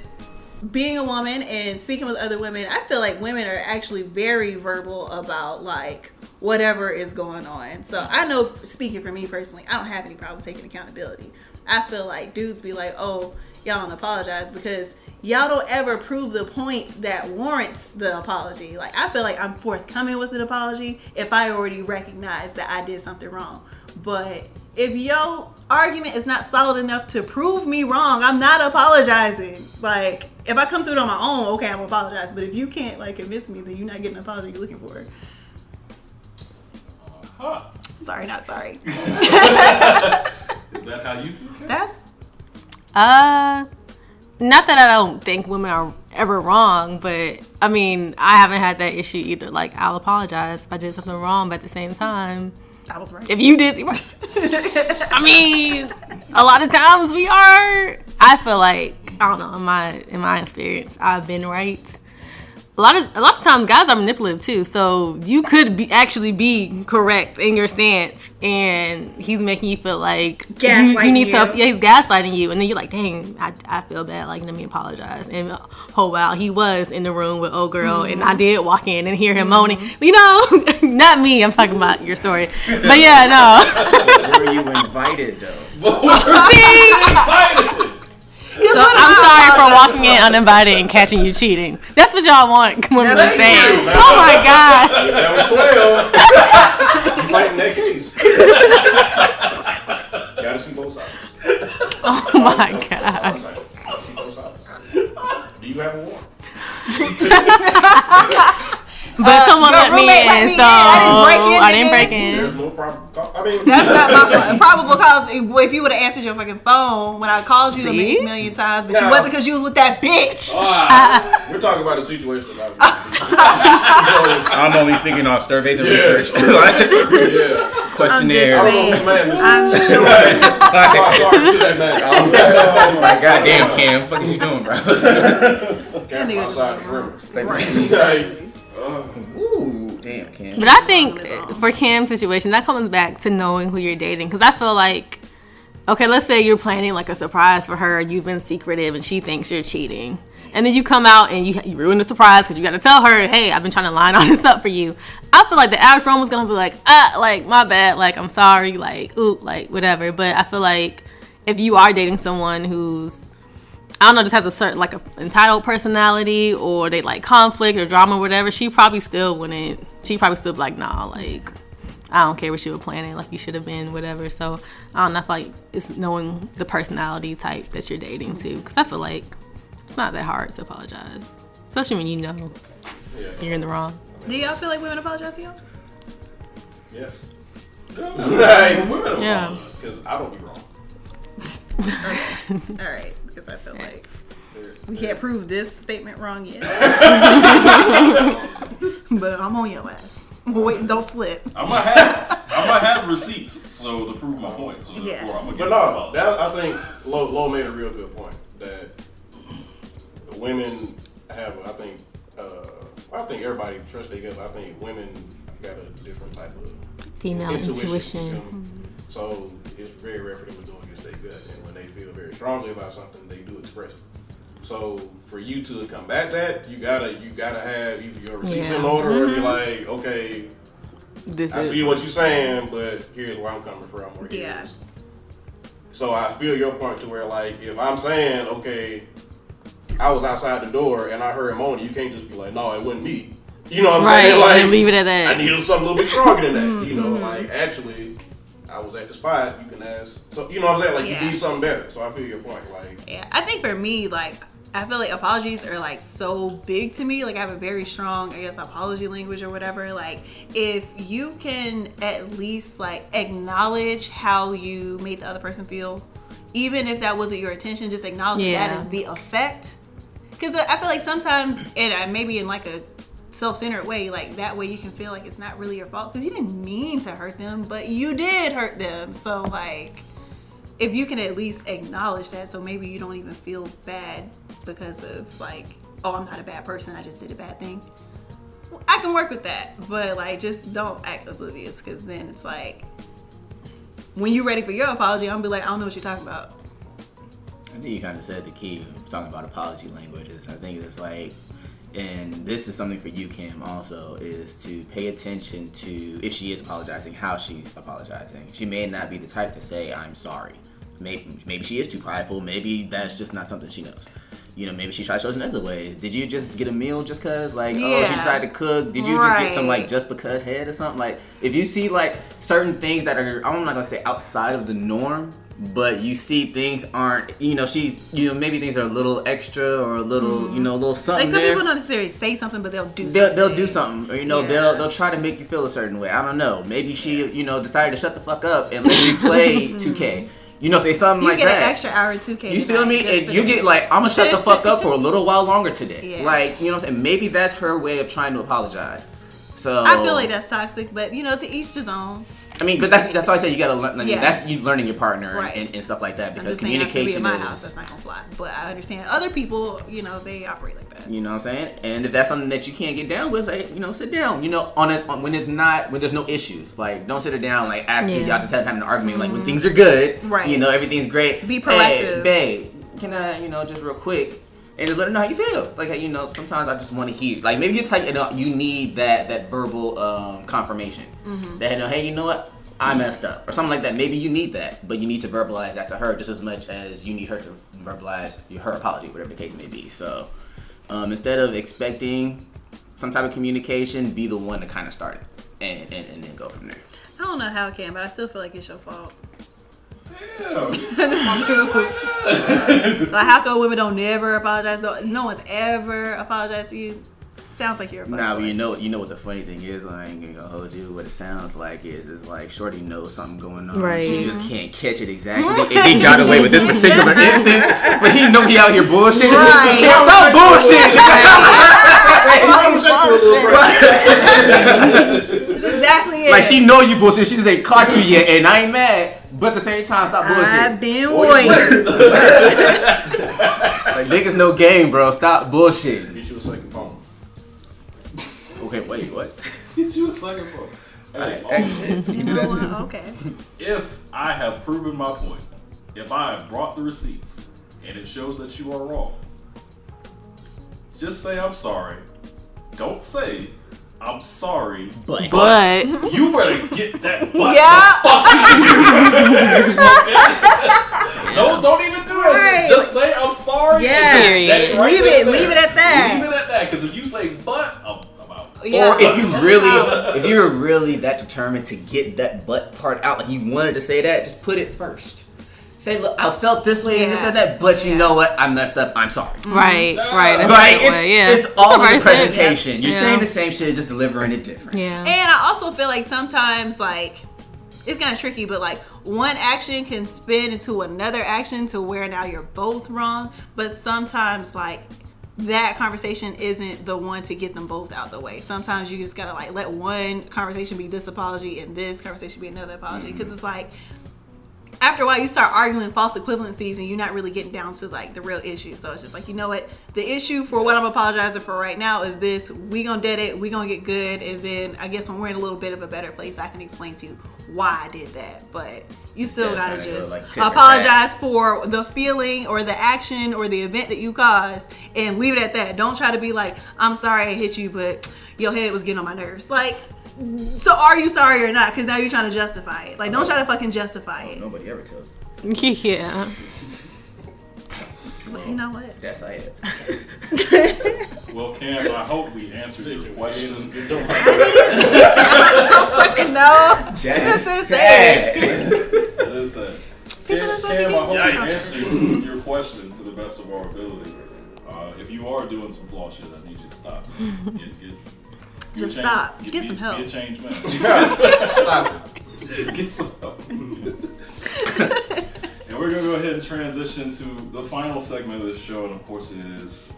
being a woman and speaking with other women, I feel like women are actually very verbal about like whatever is going on. So I know, speaking for me personally, I don't have any problem taking accountability. I feel like dudes be like, oh, y'all don't apologize because y'all don't ever prove the points that warrants the apology. Like, I feel like I'm forthcoming with an apology if I already recognize that I did something wrong. But if your argument is not solid enough to prove me wrong, I'm not apologizing. Like, if I come to it on my own, okay, I'm gonna apologize. But if you can't like convince me, then you're not getting the apology you're looking for. Uh-huh. Sorry, not sorry. Is that how you feel? That's not that I don't think women are ever wrong, but I mean, I haven't had that issue either. Like, I'll apologize if I did something wrong, but at the same time, I was right. If you did, you were right. I mean, a lot of times we are. I feel like, I don't know, in my experience, I've been right. A lot of times, guys are manipulative too. So you could be correct in your stance, and he's making you feel like you need to. Yeah, he's gaslighting you, and then you're like, dang, I feel bad. Like, let me apologize. And oh wow, he was in the room with old girl, mm-hmm. and I did walk in and hear him moaning. You know, not me. I'm talking about your story. But yeah, no. Were you invited though? Were you invited? So I'm sorry for walking in uninvited and catching you cheating. That's what y'all want when we're saying. Oh my God. That was 12. You're fighting that case. Gotta see both sides. Oh my God. Gotta see both sides. Do you have a warrant? But someone let me in, so I didn't break in. There's no problem. I mean, that's not my fault. Probable cause. If you would have answered your fucking phone when I called you a million times, but you wasn't, because you was with that bitch. We're talking about a situation. About so, I'm only speaking off surveys and research. Questionnaires. Oh my God, damn Cam, what the fuck is you doing, bro? Cam outside the room. Ooh, damn, Cam. But I think for Cam's situation, that comes back to knowing who you're dating. Because I feel like, okay, let's say you're planning like a surprise for her. You've been secretive and she thinks you're cheating. And then you come out and you ruin the surprise because you got to tell her, hey, I've been trying to line all this up for you. I feel like the average woman's going to be like, my bad. Like, I'm sorry. Like, ooh, like, whatever. But I feel like if you are dating someone who's, I don't know, just has a certain, like, a entitled personality, or they like conflict or drama or whatever, she'd probably still be like, nah, like, I don't care what you were planning, like, you should have been, whatever. So, I don't know, I feel like it's knowing the personality type that you're dating too, because I feel like it's not that hard to apologize, especially when you know you're in the wrong. Do y'all feel like women apologize to y'all? Yes. Like, women apologize, because I don't be wrong. All right. Because I feel like we can't prove this statement wrong yet. But I'm on your ass. Wait, don't slip. I might have receipts so to prove my point. So therefore, I'm gonna get I think Low made a real good point that women have. I think everybody trusts their gut. I think women got a different type of female intuition. You know? Mm-hmm. So it's very rare for them to go against their gut, and when they feel very strongly about something, they do express it. So for you to combat that, you gotta have either your receipts in order, or be like, okay, I see what you're saying, but here's where I'm coming from, or here's. So I feel your point to where, like, if I'm saying, okay, I was outside the door and I heard him on, you can't just be like, no, it wasn't me. You know what I'm saying? Like, leave it at that. I needed something a little bit stronger than that. Mm-hmm. You know, like, actually, I was at the spot. You can ask. So, you know what I'm saying? Like, you need something better. So, I feel your point. Like, yeah, I think for me, like, I feel like apologies are, like, so big to me. Like, I have a very strong, I guess, apology language or whatever. Like, if you can at least, like, acknowledge how you made the other person feel, even if that wasn't your intention, just acknowledge that is the effect. Because I feel like sometimes, and maybe in, like, a self-centered way, like, that way you can feel like it's not really your fault. Because you didn't mean to hurt them, but you did hurt them. So, like, if you can at least acknowledge that, so maybe you don't even feel bad because of, like, oh, I'm not a bad person, I just did a bad thing. Well, I can work with that, but, like, just don't act oblivious, because then it's like, when you're ready for your apology, I'm gonna be like, I don't know what you're talking about. I think you kind of said the key talking about apology languages. I think it's like, and this is something for you, Kim, also, is to pay attention to, if she is apologizing, how she's apologizing. She may not be the type to say, I'm sorry. Maybe she is too prideful. Maybe that's just not something she knows. You know, maybe she tried to show us in other ways. Did you just get a meal just because? Like, oh, she decided to cook. Did you just get some, like, just because head or something? Like, if you see, like, certain things that are, I'm not going to say outside of the norm, but you see things aren't, you know, she's, you know, maybe things are a little extra or a little, you know, a little something. Like, some people don't necessarily say something, but they'll do something. They'll do something. Or, you know, they'll try to make you feel a certain way. I don't know. Maybe she, you know, decided to shut the fuck up and let you play 2K. You know, say something like that. You get an extra hour 2K. You feel me? And you get like, I'm going to shut the fuck up for a little while longer today. Yeah. Like, you know what I'm saying? Maybe that's her way of trying to apologize. So I feel like that's toxic, but, you know, to each his own. I mean, but that's all I say. You got to learn. That's you learning your partner and stuff like that, because communication is. That's not going to fly. But I understand other people, you know, they operate like that. You know what I'm saying? And if that's something that you can't get down with, like, you know, sit down. You know, when there's no issues. Like, don't sit her down. Like, after y'all just had time to argue. Like, when things are good, you know, everything's great. Be proactive. Hey, babe, can I, you know, just real quick. And just let her know how you feel. Like, you know, sometimes I just want to hear. Like, maybe you need that verbal confirmation. Mm-hmm. That, you know, hey, you know what? I messed up. Or something like that. Maybe you need that. But you need to verbalize that to her just as much as you need her to verbalize her apology, whatever the case may be. So, instead of expecting some type of communication, be the one to kind of start it. And then go from there. I don't know how it can, but I still feel like it's your fault. Damn. Like, how come women don't never apologize? No one's ever apologized to you. Sounds like you're a nah, but you know what the funny thing is, I ain't gonna hold you. What it sounds like is like shorty knows something going on. Right. She just can't catch it exactly. And he got away with this particular instance, but he know he out here bullshitting. Right. Can't stop bullshitting. Exactly it. Like, she know you bullshit. She just ain't caught you yet, and I ain't mad. But at the same time, stop bullshit. I've been waiting. Like, niggas no game, bro. Stop bullshitting. Get you a second phone. Okay, wait, what? Get you a second phone. Okay. If I have proven my point, if I have brought the receipts, and it shows that you are wrong, just say I'm sorry. Don't say I'm sorry, but you better get that butt the fuck out of here. Don't even do that. Just say I'm sorry. Yeah, right, leave it at that. Leave it at that, because if you say but, I'm out. Yeah. Or if you're really that determined to get that butt part out, like you wanted to say that, just put it first. Say, look, I felt this way and this and that, but you know what? I messed up. I'm sorry. Right. It's all in the presentation. You're saying the same shit, just delivering it different. Yeah. And I also feel like sometimes, like, it's kind of tricky, but, like, one action can spin into another action to where now you're both wrong. But sometimes, like, that conversation isn't the one to get them both out the way. Sometimes you just got to, like, let one conversation be this apology and this conversation be another apology. Because it's like, after a while, you start arguing false equivalencies and you're not really getting down to, like, the real issue. So it's just like, you know what? The issue for what I'm apologizing for right now is this. We gonna dead it. We gonna get good. And then I guess when we're in a little bit of a better place, I can explain to you why I did that. But you still gotta just apologize for the feeling or the action or the event that you caused and leave it at that. Don't try to be like, I'm sorry I hit you, but your head was getting on my nerves. Like, so are you sorry or not? Because now you're trying to justify it. Like, don't try to fucking justify it. Nobody ever tells. Yeah. Well, you know what? That's how it is. Well, Cam, I hope we answered your question. No, that's sad. Listen, Cam, I hope we answered your question to the best of our ability. If you are doing some flaw shit, I need you to stop. Just stop. Get some help. Get change, man. Stop it. Get some help. And we're going to go ahead and transition to the final segment of this show, and of course it is...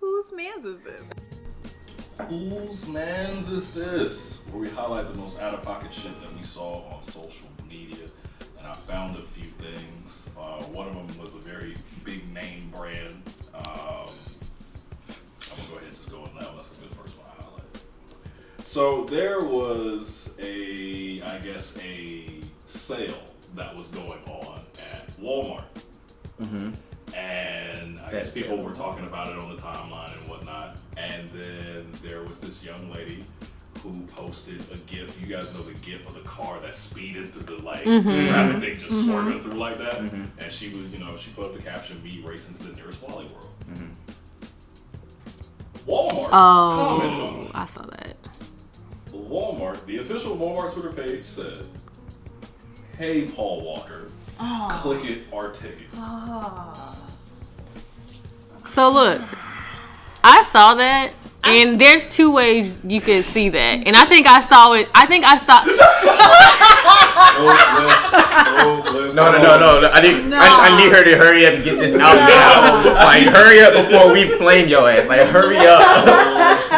Whose man's is this? Whose man's is this? Where we highlight the most out-of-pocket shit that we saw on social media. And I found a few things. One of them was a very big name brand. I'm going to go ahead and just go on that one. That's going to be the first one I highlight. So there was a sale that was going on at Walmart. Mm-hmm. And I guess people were talking about it on the timeline and whatnot. And then there was this young lady who posted a GIF. You guys know the GIF of the car that's speeding through the traffic thing, just swerving through like that. Mm-hmm. And she was, she put up the caption, "Me racing to the nearest Wally World." Mm-hmm. Walmart commented on it. I saw that. Walmart, the official Walmart Twitter page said, "Hey, Paul Walker, click it or ticket." So look, I saw that, and there's two ways you could see that, and I think I saw it. No. I need her to hurry up and get this out now. Like, hurry up before we flame your ass. Like, hurry up.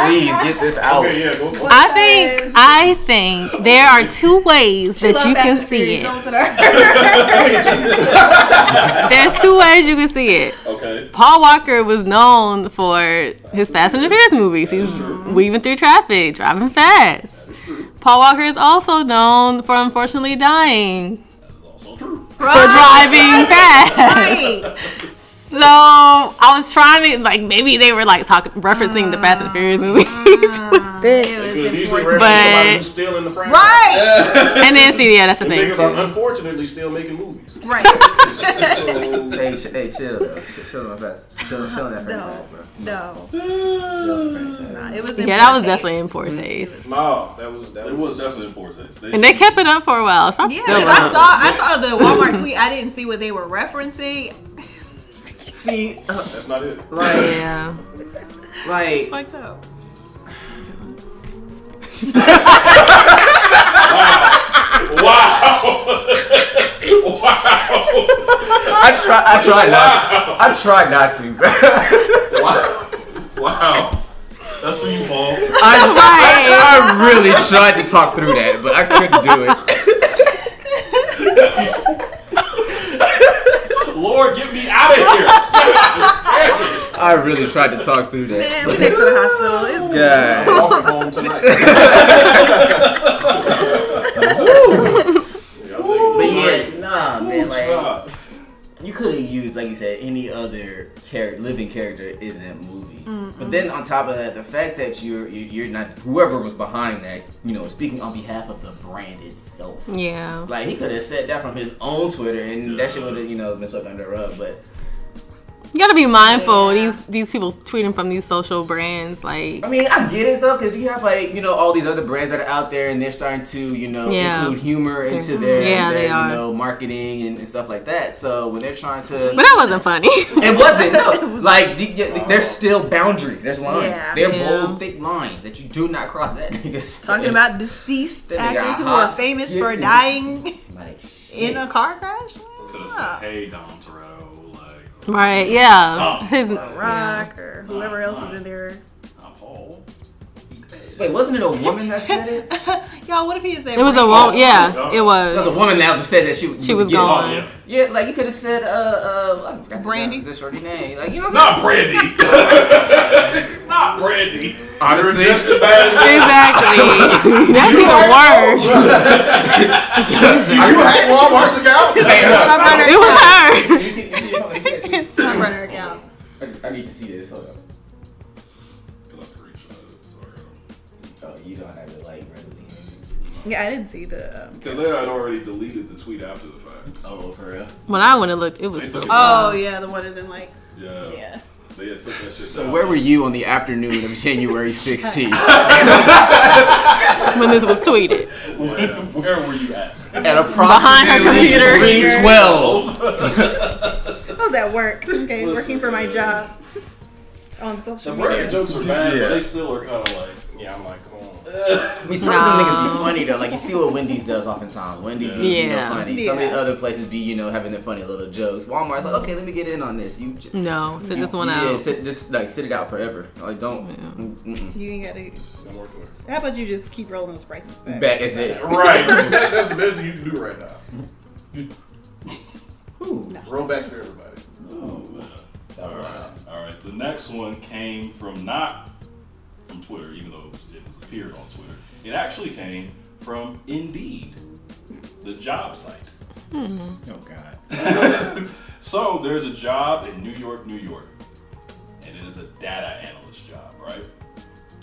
Please get this out. Okay, yeah, go. I think there are two ways that you can see it. There's two ways you can see it. Okay. Paul Walker was known for his Fast and the Furious movies. He's weaving through traffic, driving fast. Paul Walker is also known for unfortunately dying. That is also true. For driving fast. Right. So I was trying to maybe they were referencing the Fast and Furious movies. But still in the franchise. Right. And then that's the thing. Niggas are unfortunately still making movies. Right. So, hey, chill on Fast. Chill on that franchise, bro. No. Nah, it was. Yeah, that was definitely in poor taste. No, that was definitely in poor taste. And they kept it up for a while. Yeah, I saw the Walmart tweet. I didn't see what they were referencing. See, that's not it. Like, yeah. Like, it's fucked up. Wow. I try not to. Wow. That's for you, Paul. I really tried to talk through that, but I couldn't do it. Lord, get me out of here! I really tried to talk through that. Man, we next to the hospital. It's good. I'm walking home tonight. You could have used, like you said, any other living character in that movie. Mm-mm. But then on top of that, the fact that you're not whoever was behind that, speaking on behalf of the brand itself. Yeah. Like, he could have said that from his own Twitter, and that shit would have been swept under the rug. But you gotta be mindful these people tweeting from these social brands. Like, I mean, I get it though, because you have all these other brands that are out there, and they're starting to include humor into their marketing and stuff like that. So when they're trying to, but that wasn't funny. It wasn't. No, like there's still boundaries. There's lines. Yeah, bold, thick lines that you do not cross. That nigga's talking about deceased actors who are famous for dying in a car crash. Could have said, "Hey, Dom Toretto." Right, yeah. His Rock or whoever else is in there. Not Paul. Wait, wasn't it a woman that said it? Y'all, what if he said it was a woman? Yeah, it was. It was a woman that said that she was gone. Yeah, like you could have said, I forgot Brandy. The shorty name, not Brandy. Not Brandy. Honor and justice. Exactly. That's even worse. You had Walmart account? It was her. Runner account. I need to see this. Hold on. Oh, you don't have it readily. Yeah, I didn't see the. Because they had already deleted the tweet after the fact. Oh, for real? When I went and looked, it was. Oh yeah, the one is in like. Yeah. So yeah, took that shit. So where were you on the afternoon of January 16th? When this was tweeted. Where were you at? At approximately behind her computer. 3:12. I was at work. Okay, listen, working for my job on social media. The jokes are bad, but they still are kind of like, yeah, I'm like, come on. I mean, some of them niggas be funny though. Like, you see what Wendy's does oftentimes. Wendy's be funny. Some of the other places be, you know, having their funny little jokes. Walmart's like, okay, let me get in on this. You just, no, sit this one out. Yeah, just like sit it out forever. Like, don't. Yeah. You ain't gotta. No more to it. How about you just keep rolling those prices back? Back is it right? That's the best thing you can do right now. No. Roll back for everybody. Oh man. All right, all right. The next one came from not from Twitter, even though it was appeared on Twitter. It actually came from Indeed, the job site. Mm-hmm. Oh God. So there's a job in New York, New York, and it is a data analyst job, right?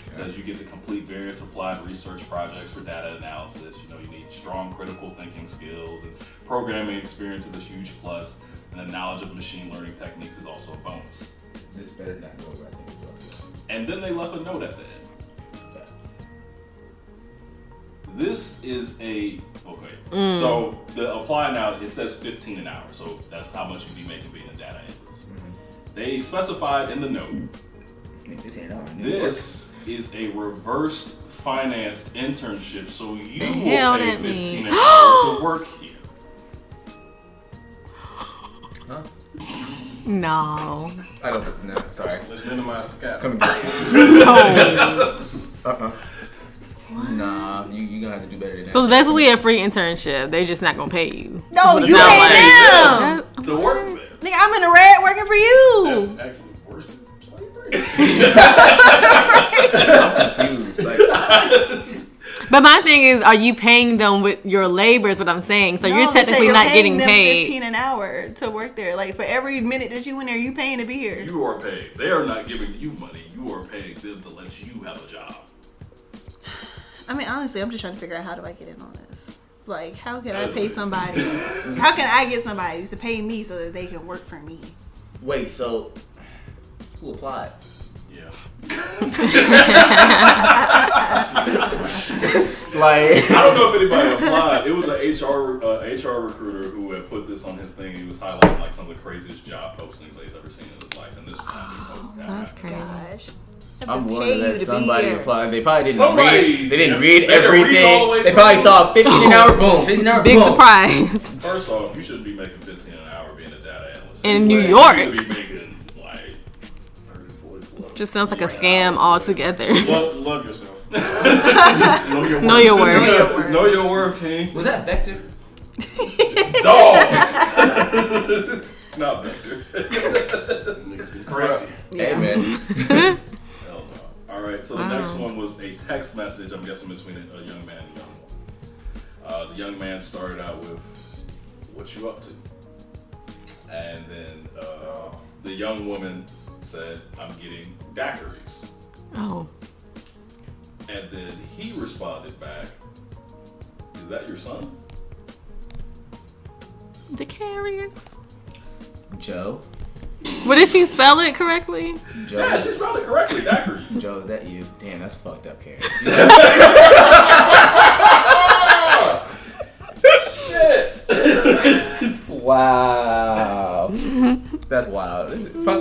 It says you get to complete various applied research projects for data analysis. You know, you need strong critical thinking skills, and programming experience is a huge plus, and the knowledge of machine learning techniques is also a bonus. This better not go where I think it's going to go. And then they left a note at the end. This is a, so the apply now, it says $15 an hour. So that's how much you'd be making being a data analyst. Mm-hmm. They specified in the note, this is a reversed financed internship, so you will pay $15 an hour to work here. Huh? No. I don't. No, sorry. Let's minimize the cap. Come again. Nah, you gonna have to do better than that. So it's basically a free internship. They're just not gonna pay you. No, you pay them to work there. Nigga, I'm in the red working for you. That's actually worse than slavery. I'm confused. But my thing is, are you paying them with your labor is what I'm saying. So you're technically not getting paid. $15 an hour to work there. Like, for every minute that you in there, you paying to be here. You are paid. They are not giving you money. You are paying them to let you have a job. I mean, honestly, I'm just trying to figure out, how do I get in on this? Like, how can I pay somebody? How can I get somebody to pay me so that they can work for me? Wait, so who applied? Yeah. Like, I don't know if anybody applied. It was an HR recruiter who had put this on his thing. He was highlighting like some of the craziest job postings that he's ever seen in his life, and this one. That's crazy. I'm wondering that somebody applied. They probably didn't read. They didn't read everything. They probably saw a 15-hour boom. Big surprise. First off, you shouldn't be making 15 an hour being a data analyst in New York. Just sounds like a scam altogether. Love yourself. Know your worth. Know your worth, King. Was that Vector? Dog! Not Vector. Niggas been crafty. Yeah. Hey, man. Hell no. Alright, so the next one was a text message, I'm guessing, between a young man and a young woman. The young man started out with, "What you up to?" And then the young woman said, "I'm getting Daiquiris." Oh. And then he responded back, "Is that your son?" Daiquiris. Joe. What, did she spell it correctly? Joe. Yeah, she spelled it correctly. Daiquiris. Joe, is that you? Damn, that's fucked up, Karis. Shit. Wow. That's wild. Fuck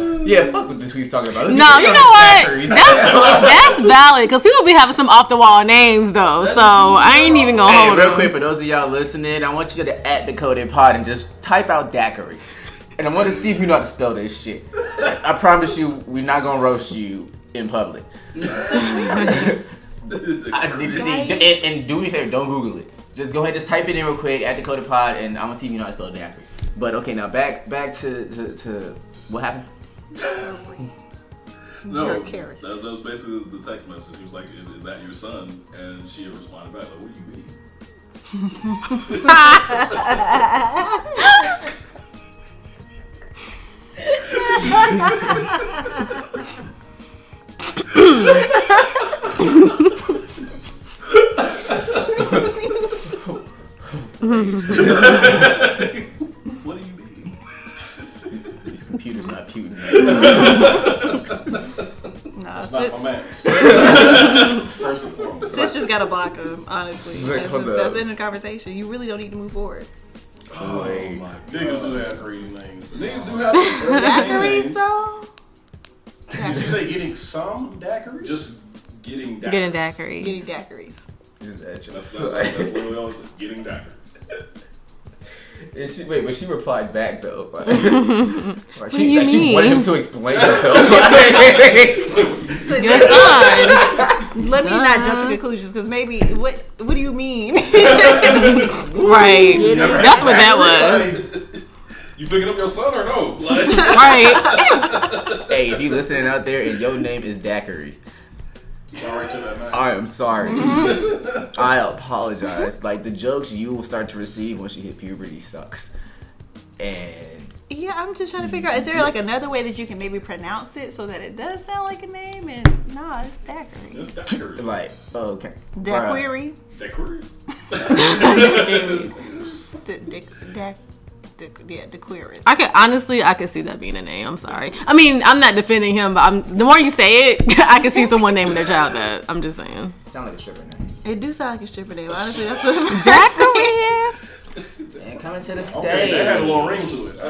what this week's talking about. No, you know what? That's valid, because people be having some off the wall names though. So I ain't even gonna hold it. Real quick, for those of y'all listening, I want you to @DecodedPod and just type out Dakari, and I want to see if you know how to spell this shit. I promise you, we're not gonna roast you in public. I just need to see. And do me a favor, don't Google it. Just go ahead, just type it in real quick @DecodedPod, and I'm gonna see if you know how to spell Dakari. But okay, now back to what happened? No, that was basically the text message. He was like, "Is that your son?" And she responded back, like, "What do you mean?" What do you mean? These computers not putin'. Sis just gotta block him, honestly. That's the end of the conversation. You really don't need to move forward. Oh, oh my God. Niggas do have crazy names. Niggas do have Daiquiris though? Did you say getting some Daiquiris? Just getting Daiquiris. Getting Daiquiris. Getting Daiquiris. That's what we always say. Getting Daiquiris. And she, wait, but she replied back though. Like, like she wanted him to explain herself. Your son. Let me not jump to conclusions because maybe what do you mean? Right. That's what that was. You picking up your son or no? Like, right. Hey, if you listening out there and your name is Dakari. Sorry to that man. I am sorry. I apologize. Like, the jokes you will start to receive once you hit puberty sucks. And yeah, I'm just trying to figure out, is there like another way that you can maybe pronounce it so that it does sound like a name? And nah, it's Dakari. It's Dakari. Like, oh, okay. Daiquiri. Daiquiris. Yeah, Daiquiris. I could see that being a name. I'm sorry. I mean, I'm not defending him, but the more you say it, I can see someone naming their child that. I'm just saying. Sound like a stripper name. It do sound like a stripper name. Honestly, that's the Daiquiris. And coming to the stage. Okay, that had a little ring to it. I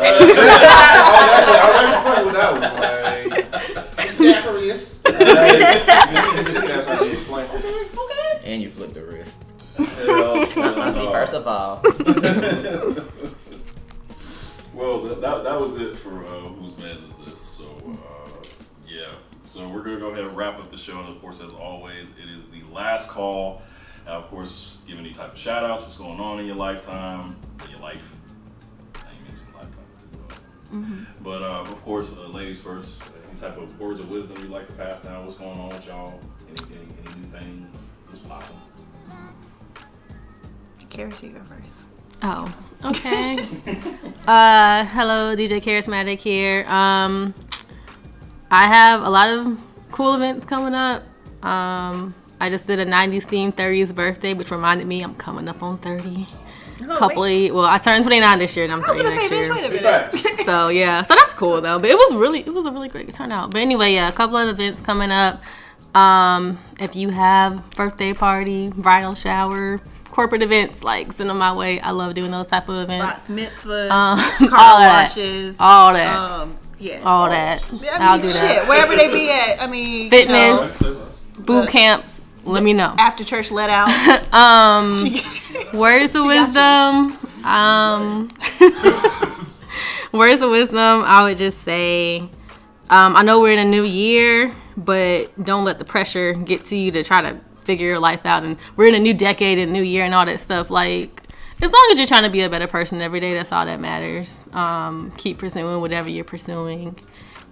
was actually fucking with that one. Daiquiris. That's how they explain. Okay. And you flip the wrist. See, first of all. Well, that was it for Whose Man's Is This? So, yeah. So we're going to go ahead and wrap up the show. And, of course, as always, it is the last call. Of course, give any type of shout-outs, what's going on in your lifetime, I mean, some lifetime. But, of course, ladies first, any type of words of wisdom you'd like to pass down, what's going on with y'all, any new things, what's popping? Karis, you go first. Oh, okay. Hello, DJ Charismatic here. I have a lot of cool events coming up. I just did a 90s themed 30s birthday, which reminded me I'm coming up on 30. I turned 29 this year and I'm 30 next year. So yeah, so that's cool though. But it was a really great turnout. But anyway, yeah, a couple of events coming up. If you have birthday party, bridal shower, corporate events, like, send them my way. I love doing those type of events. Box mitzvahs, car washes. All that. All that. I'll do that. Wherever they be at, fitness, boot camps, let me know. After church let out. Words of wisdom. Words of wisdom, I would just say, I know we're in a new year, but don't let the pressure get to you to try to figure your life out, and we're in a new decade and new year and all that stuff. Like, as long as you're trying to be a better person every day, that's all that matters. Keep pursuing whatever you're pursuing,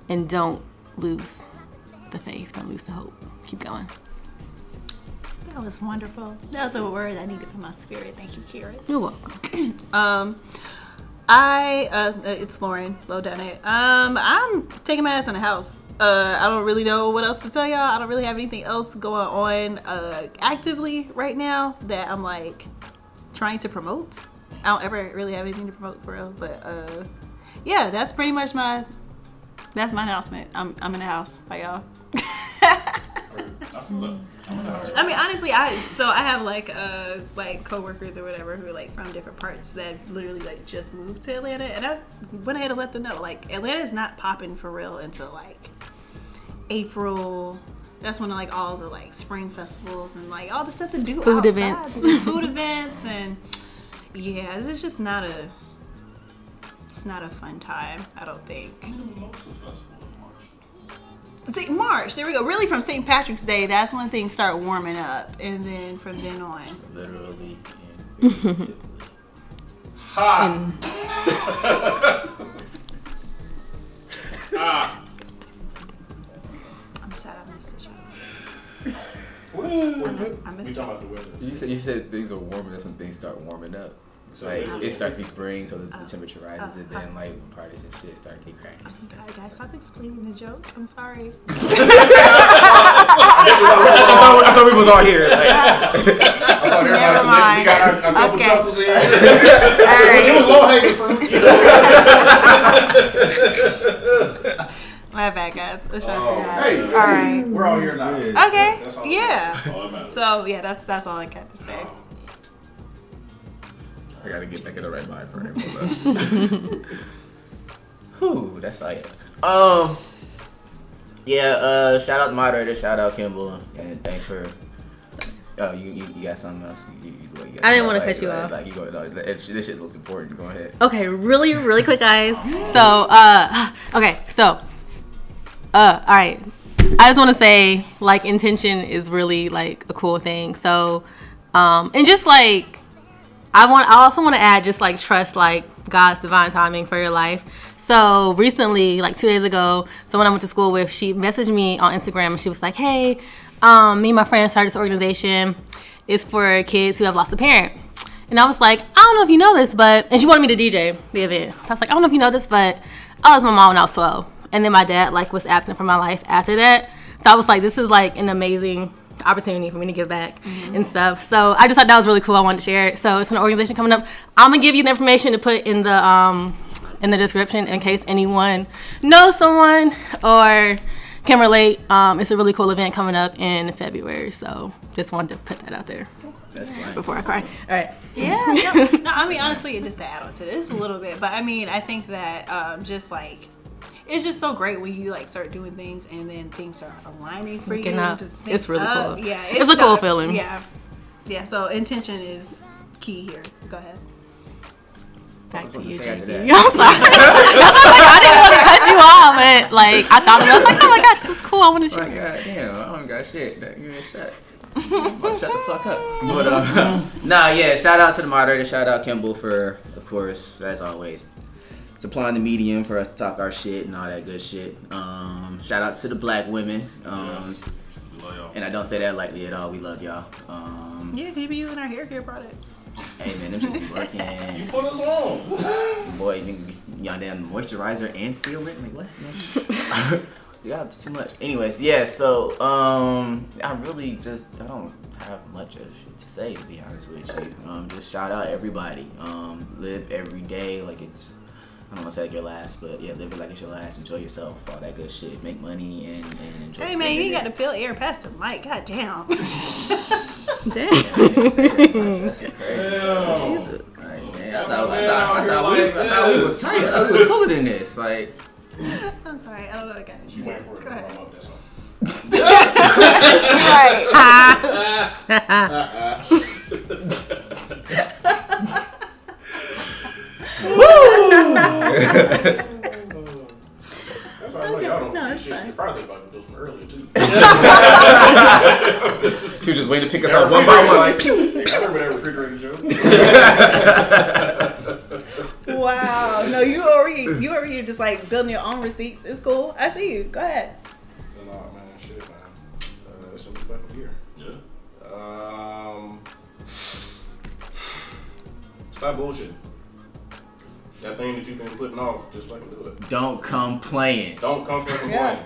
and don't lose the faith, don't lose the hope. Keep going. That was wonderful. That was a word I needed for my spirit. Thank you, Karis. You're welcome. It's Lauren, Low Dunnit. I'm taking my ass in the house. I don't really know what else to tell y'all. I don't really have anything else going on actively right now that I'm like trying to promote. I don't ever really have anything to promote for real, but yeah, that's pretty much my announcement. I'm in the house by y'all. I mean, honestly, I have like coworkers or whatever who are like from different parts that literally like just moved to Atlanta, and I went ahead and let them know like Atlanta is not popping for real until like April. That's when like all the like spring festivals and like all the stuff to do outside, food events, and yeah, it's just not a fun time. I don't think. See, March, there we go. Really, from St. Patrick's Day, that's when things start warming up, and then from then on, literally and figuratively. Ha! Ah. I'm sad I missed it. We talk about the weather. You said things are warming. That's when things start warming up. So like, it starts to be spring, so the temperature rises, and then like parties and shit start getting cracking. Guys, stop explaining the joke. I'm sorry. I thought we was all here. Like, I thought everybody we got a couple chuckles in. It was low hanging fruit. My bad, guys. Let's show it to you guys. Hey, all right. We're all here now. Yeah. Okay. That's all so yeah, that's all I got to say. I gotta get back in the right mind for everyone. Whew, that's all I got. Shout out the moderator. Shout out Kimball. And thanks for. Oh, you got something else? You got I didn't want to cut you off. Like, you go, no, this shit looked important. Go ahead. Okay, really quick, guys. So, all right. I just want to say, like, intention is really like a cool thing. So, and just like, I also want to add, just like trust, like God's divine timing for your life. So recently, like 2 days ago, someone I went to school with, she messaged me on Instagram and she was like, "Hey, me and my friend started this organization. It's for kids who have lost a parent." And I was like, "I don't know if you know this, but," and she wanted me to DJ the event. So I was like, "I don't know if you know this, but I lost my mom when I was 12. And then my dad like was absent from my life after that." So I was like, this is like an amazing opportunity for me to give back and stuff. So I just thought that was really cool. I wanted to share it. So it's an organization coming up. I'm going to give you the information to put in the description in case anyone knows someone or can relate. It's a really cool event coming up in February. So just wanted to put that out there. That's nice. Before I cry. All right. Yeah. No, I mean, honestly, just to add on to this a little bit. But I mean, I think that just like, it's just so great when you like start doing things and then things are aligning for you. It's really cool. Yeah, it's a cool feeling. Yeah. So intention is key here. Go ahead. Back to you, JB. I'm sorry. I didn't want to cut you off, but like I thought about it. I was like, oh my god, this is cool. I want to share. God damn, I don't got shit. Give me a shot. Shut the fuck up. But shout out to the moderator. Shout out Kimball for, of course, as always, supplying the medium for us to talk our shit and all that good shit. Shout out to the black women. Yes. Love y'all. And I don't say that lightly at all. We love y'all. Yeah, could you be using our hair care products? Hey man, them shit be working. You put us on. Boy, y'all damn moisturizer and sealant. Like what? Y'all too much. Anyways, yeah. So I don't have much of shit to say, to be honest with you. Just shout out everybody. Live every day like it's. I don't want to say like your last, but yeah, live it like it's your last. Enjoy yourself, all that good shit. Make money and enjoy. Hey man, you got to feel air past the mic. God damn. Damn. That's crazy. Damn. Jesus. Like, man, I thought we was tight. I was cooler than this. Like. I'm sorry. I don't know what got into it. Go ahead. Right. That's why I know y'all don't finish shit. You're probably about to do some earlier too. She was just waiting to pick us up one by one. Like, I remember that refrigerator joke. Wow. No, you already just like building your own receipts. It's cool. I see you. Go ahead. No, man, shit, man. It's gonna be fucking here. Yeah. Stop bullshitting. That thing that you've been putting off, just fucking do it. Don't come playing. Don't come fucking playing.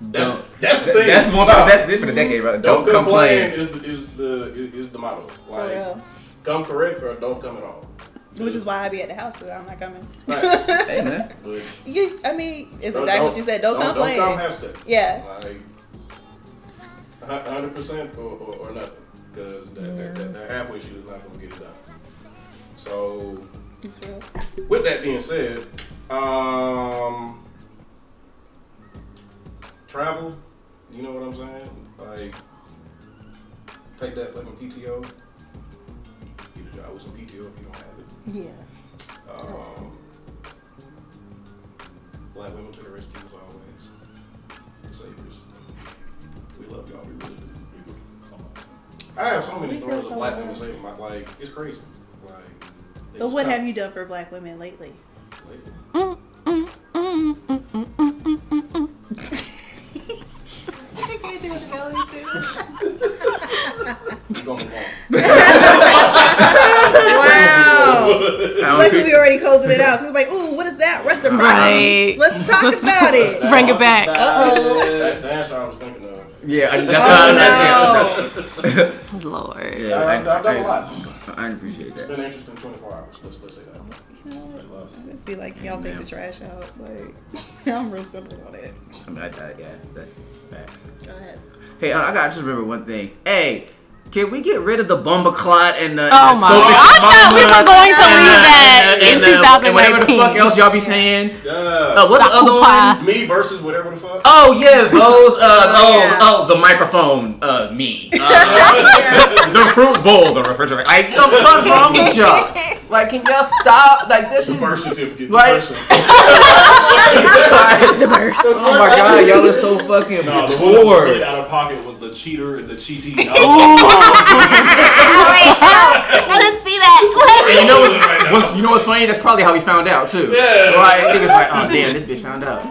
That's the thing. That's one. That's it for the decade, bro. Don't come playing is the motto. Like, come correct or don't come at all. Which is why I be at the house because I'm not coming. Right. Hey man. It's exactly what you said. Don't come playing. Don't come half step. Yeah. Like 100% or nothing, because that halfway shit is not gonna get it done. So. With that being said, travel, you know what I'm saying? Like, take that fucking PTO. Get a job with some PTO if you don't have it. Yeah. Black women to the rescue as always. The savers. We love y'all. We really do. I have so many stories of black women saving my life. It's crazy. Like. But what have you done for black women lately? You can't do the melody too. Wow. Luckily we already closing it out. We're like, ooh, what is that? Reciprocity. Right. Let's talk about it. Bring it back. Uh-oh. That's what I was thinking of. Yeah. No. Lord. Yeah, I've done a lot. I appreciate that. It's been an interesting 24 hours. Let's say that. house. I just be like, y'all take the trash out. Like, I'm real simple on it. I mean, I got yeah, that's facts. Go ahead. Hey, I gotta just remember one thing. Hey, can we get rid of the bomber clot and the oh and my god? I thought we were going to leave that in 2019. Whatever the fuck else y'all be saying. Yeah. What's the other one? Me versus whatever the fuck. Oh yeah, those. The microphone. Me. The fruit bowl. The refrigerator. Like, the fuck's wrong with y'all? Like, can y'all stop? Like, this is birth certificate. Like, oh my god, y'all are so fucking bored. Really out of pocket was the cheater and the cheesy. I didn't see that. And you know what's funny? That's probably how we found out too. Yeah. Like, I think it's like, oh damn, this bitch found out.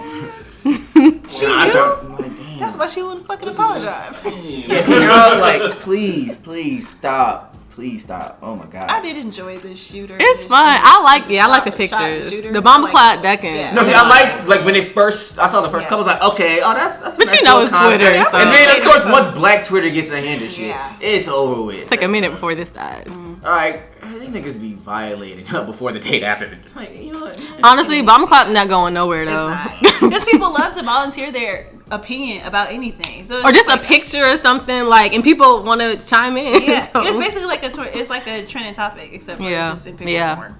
That's why she wouldn't fucking apologize. Yeah, y'all like, please stop. Please stop. Oh my god. I did enjoy this shooter. It's fun. I like it. I like the pictures. The bomber clock decking. Yeah. No, see, I like when they first. I saw the first couple. I was like, okay, oh, that's. But nice, you know, it's concert. Twitter. So. And then of course, once Black Twitter gets a hand of shit, it's over with. It's like a minute before this dies. Mm. All right, these niggas be violating before the date after. It's like, you know what? Honestly, bomber clock not going nowhere though. It's not. Because people love to volunteer their opinion about anything, so or just like a picture or something like, and people want to chime in. Yeah, so. It's basically like it's like a trending topic, except for it's just in picture form.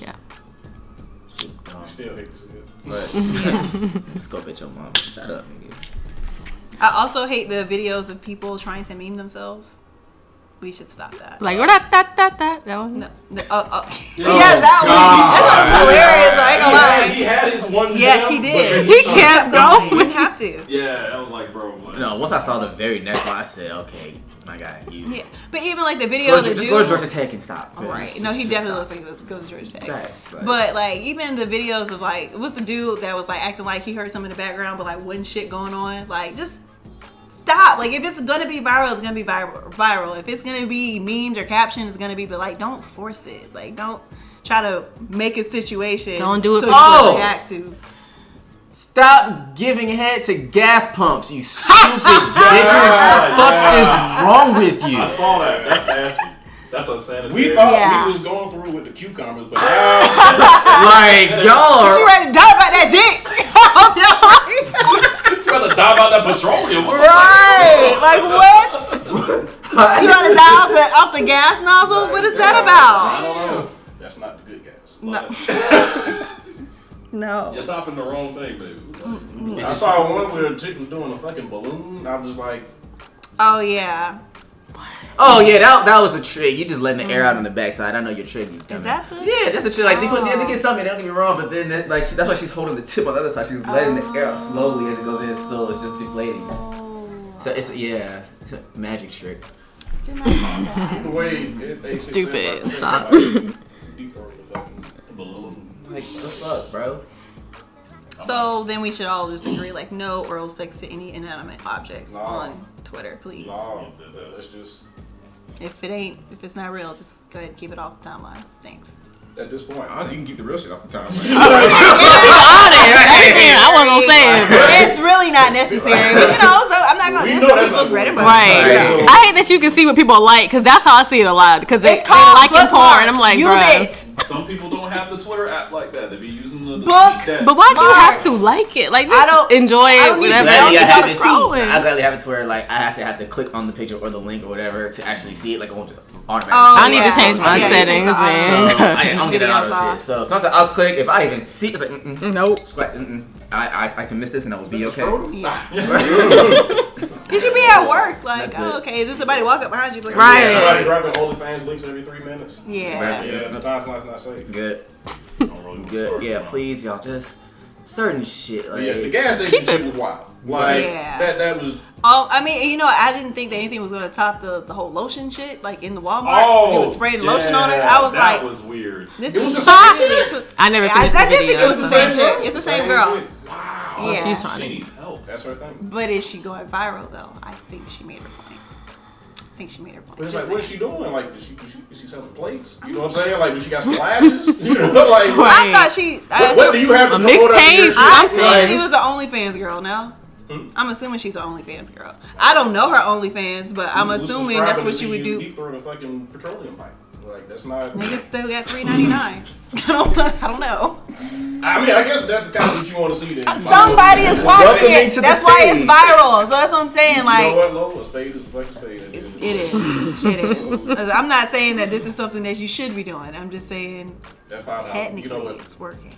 Yeah. I still hate this shit. But scope at your mom. Shut up, nigga. I also hate the videos of people trying to meme themselves. We should stop that. Like, we're not that one. No. Yeah, that one. That was hilarious. I ain't gonna lie. He had his one jam. Yeah, he did. He kept going. He didn't have to. Yeah, I was like, bro. Like, no, once I saw the very next one, I said, okay, my guy, you. Yeah, but even like the video of the dude. Just go to Georgia Tech and stop. All right. Just, no, he definitely looks like he goes to Georgia Tech. Facts, but like, even the videos of like, what's the dude that was like acting like he heard something in the background, but like wasn't shit going on? Like, just. Stop. Like, if it's gonna be viral, it's gonna be viral. If it's gonna be memed or captioned, it's gonna be. But like, don't force it. Like, don't try to make a situation. Don't do it. So you react to. Stop giving head to gas pumps, you stupid bitches. What the fuck is wrong with you? I saw that. That's nasty. That's unsanitary. We thought we was going through with the cucumbers, but now like, y'all. She ready to die about that dick. Oh no. To die about that petroleum, what? You gotta die off the gas nozzle? What is that about? I don't know. That's not the good gas. No. You're topping the wrong thing, baby. I saw one where a chick was doing a fucking balloon. I was just like, oh yeah. Oh yeah, that was a trick. You just letting the air out on the backside. I know your trick. Is that the? Yeah, that's a trick. Like they get something. Don't get me wrong, but then that, like that's why she's holding the tip on the other side. She's letting the air out slowly as it goes in, so it's just deflating. So it's a magic trick. The way they stupid. Stop. Like the fuck, bro. So then we should all just agree, like, no oral sex to any inanimate objects on Twitter, please. No, that's just. If it's not real, just go ahead and keep it off the timeline. Thanks. At this point, honestly, you can keep the real shit off the timeline. I wasn't gonna say it. But it's really not necessary, but you know. So I'm not gonna. That's people's bread and butter. Right. I hate that you can see what people like, because that's how I see it a lot. Because they like and porn, and I'm like, bruh. Some people don't have the Twitter app like that. They be using the book. But why do you have to like it? Like, I don't enjoy it. Whatever. I gladly have a Twitter. Like, I actually have to click on the picture or the link or whatever to actually see it. Like, I won't just automatically. I need to change my settings, man. So, I don't get out of shit. So sometimes I'll click. If I even see, it's like nope. I can miss this and I will be okay. You should be at work. Like, okay, is this somebody walk up behind you? Like, right. Somebody dropping OnlyFans links every 3 minutes. Yeah. Yeah. The timeline's not safe. Good. Good. Yeah. Please, y'all, just certain shit. Like, yeah. The gas station shit was wild. Like that was. Oh, I mean, you know, I didn't think that anything was gonna top the whole lotion shit. Like in the Walmart, he was spraying lotion on it. I was like, that was weird. This was I never. I didn't think it was the same chick. It's the same girl. Wow. Yeah. She's trying. She needs help. That's her thing. But is she going viral though? I think she made her point. But it's like, what is she doing? Like, is she selling plates? You know what I'm saying? Like, does she got some glasses? You know, like. I thought she. What do you have to promote? I'm saying she was an OnlyFans girl now. I'm assuming she's an OnlyFans girl. I don't know her OnlyFans, but I'm assuming that's what she would do. Deep throw the fucking petroleum pipe. Like, that's not... Niggas still got $3.99. I don't know. I mean, I guess that's kind of what you want to see. That somebody is watching it. That's why it's viral. So that's what I'm saying. Like, you know what, Lola? Spade is a fucking spade. It is. I'm not saying that this is something that you should be doing. I'm just saying technically it's working.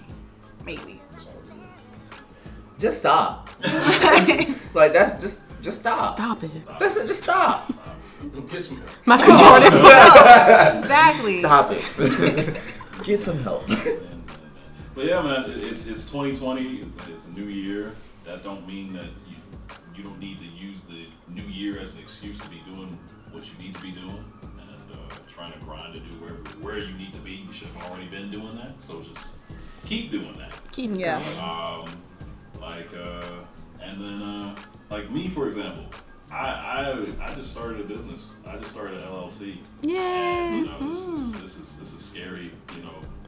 Maybe. Just stop. Like, that's just stop. Stop it. That's it. Just stop. Get some help. Michael Jordan. Exactly. Stop it. Get some help. But yeah, man, it's 2020. It's a new year. That don't mean that you don't need to use the new year as an excuse to be doing what you need to be doing and trying to grind to do where you need to be. You should have already been doing that. So just keep doing that. Like me, for example, I just started a business. I just started an LLC. Yay! And, this is scary.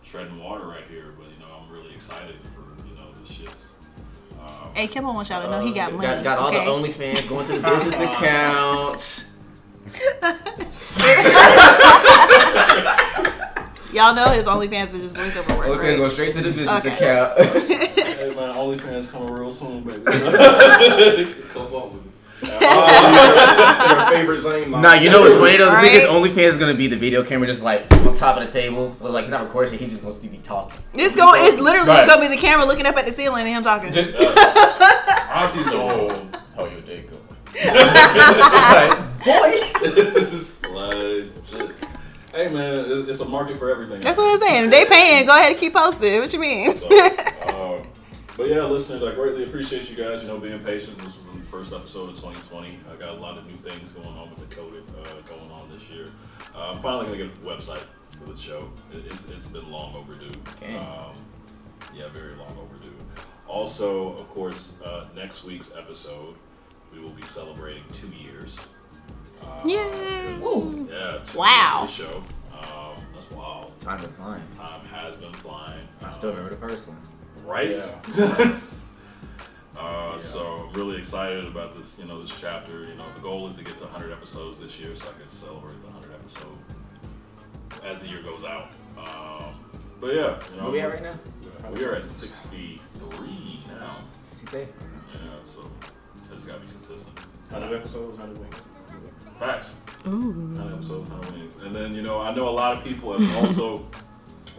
Treading water right here, but I'm really excited for the shits. Hey, Kimball wants y'all to know he got money. Got all the OnlyFans going to the business account. Y'all know his OnlyFans is just voiceover work. Okay, right? Go straight to the business account. Hey, my OnlyFans coming real soon, baby. Come on with me. Your favorite Zane. Nah, it's funny though. This nigga's OnlyFans is gonna be the video camera just like on top of the table, so like not recording. He just wants to be talking. It's gonna be the camera looking up at the ceiling and him talking. Auntie's old. How your day going? Boy. Hey man, it's a market for everything. That's what I'm saying. They paying. Go ahead and keep posting. What you mean? But yeah, listeners, I greatly appreciate you guys, being patient. This was the first episode of 2020. I got a lot of new things going on with Decoded going on this year. I'm finally going to get a website for the show. It's been long overdue. Okay. Yeah, very long overdue. Also, of course, next week's episode, we will be celebrating 2 years. Yay! Yeah, 2 years wow. Of the show. That's wild. Time been flying. Time has been flying. I still remember the first one. Right? Yeah. So I'm really excited about this, this chapter. The goal is to get to 100 episodes this year so I can celebrate the 100th episode as the year goes out. But yeah. Where are we at right now? We are at 63 now. 63? Yeah, so it's got to be consistent. 100 episodes, 100 wings. Facts. 100 episodes, 100 wings. And then, I know a lot of people have also...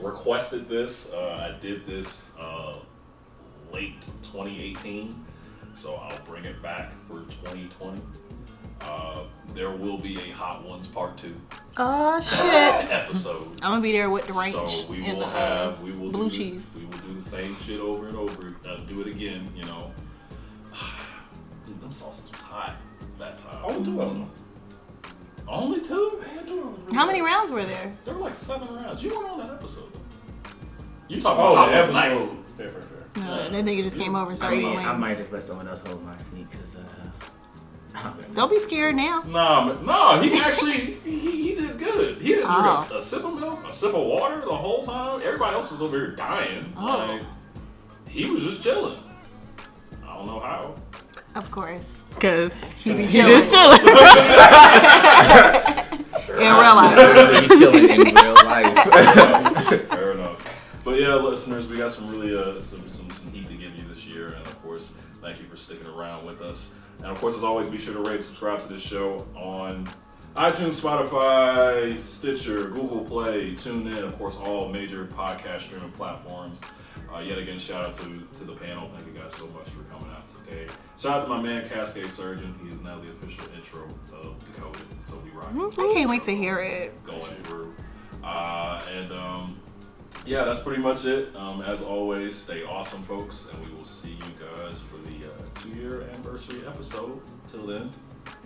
requested this. I did this late 2018, so I'll bring it back for 2020. There will be a Hot Ones Part 2. Oh shit! Episode. I'm gonna be there with the ranch. So we will have blue cheese. We will do the same shit over and over. Do it again. Dude, them sauces was hot that time. I'll do it. Only two? How many rounds were there? There were like 7 rounds. You weren't on that episode. You talking about that episode? Fair. No, that nigga just came over and started eating wings. I might just let someone else hold my seat because. Don't be scared now. No. He actually he did good. He didn't drink a sip of milk, a sip of water the whole time. Everybody else was over here dying. Like he was just chilling. I don't know how. Of course, because he's just chilling. In real life. Fair enough. But yeah, listeners, we got some really some heat to give you this year, and of course, thank you for sticking around with us. And of course, as always, be sure to rate, subscribe to this show on iTunes, Spotify, Stitcher, Google Play, TuneIn, of course, all major podcast streaming platforms. Yet again, shout out to the panel. Thank you guys so much for coming out today. Shout out to my man, Cascade Surgeon. He is now the official intro of Decoded. So we rock. I can't wait to hear it. Going through. Yeah, that's pretty much it. As always, stay awesome, folks. And we will see you guys for the 2-year anniversary episode. Till then,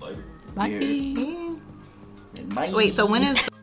later. Bye. Wait, so when is...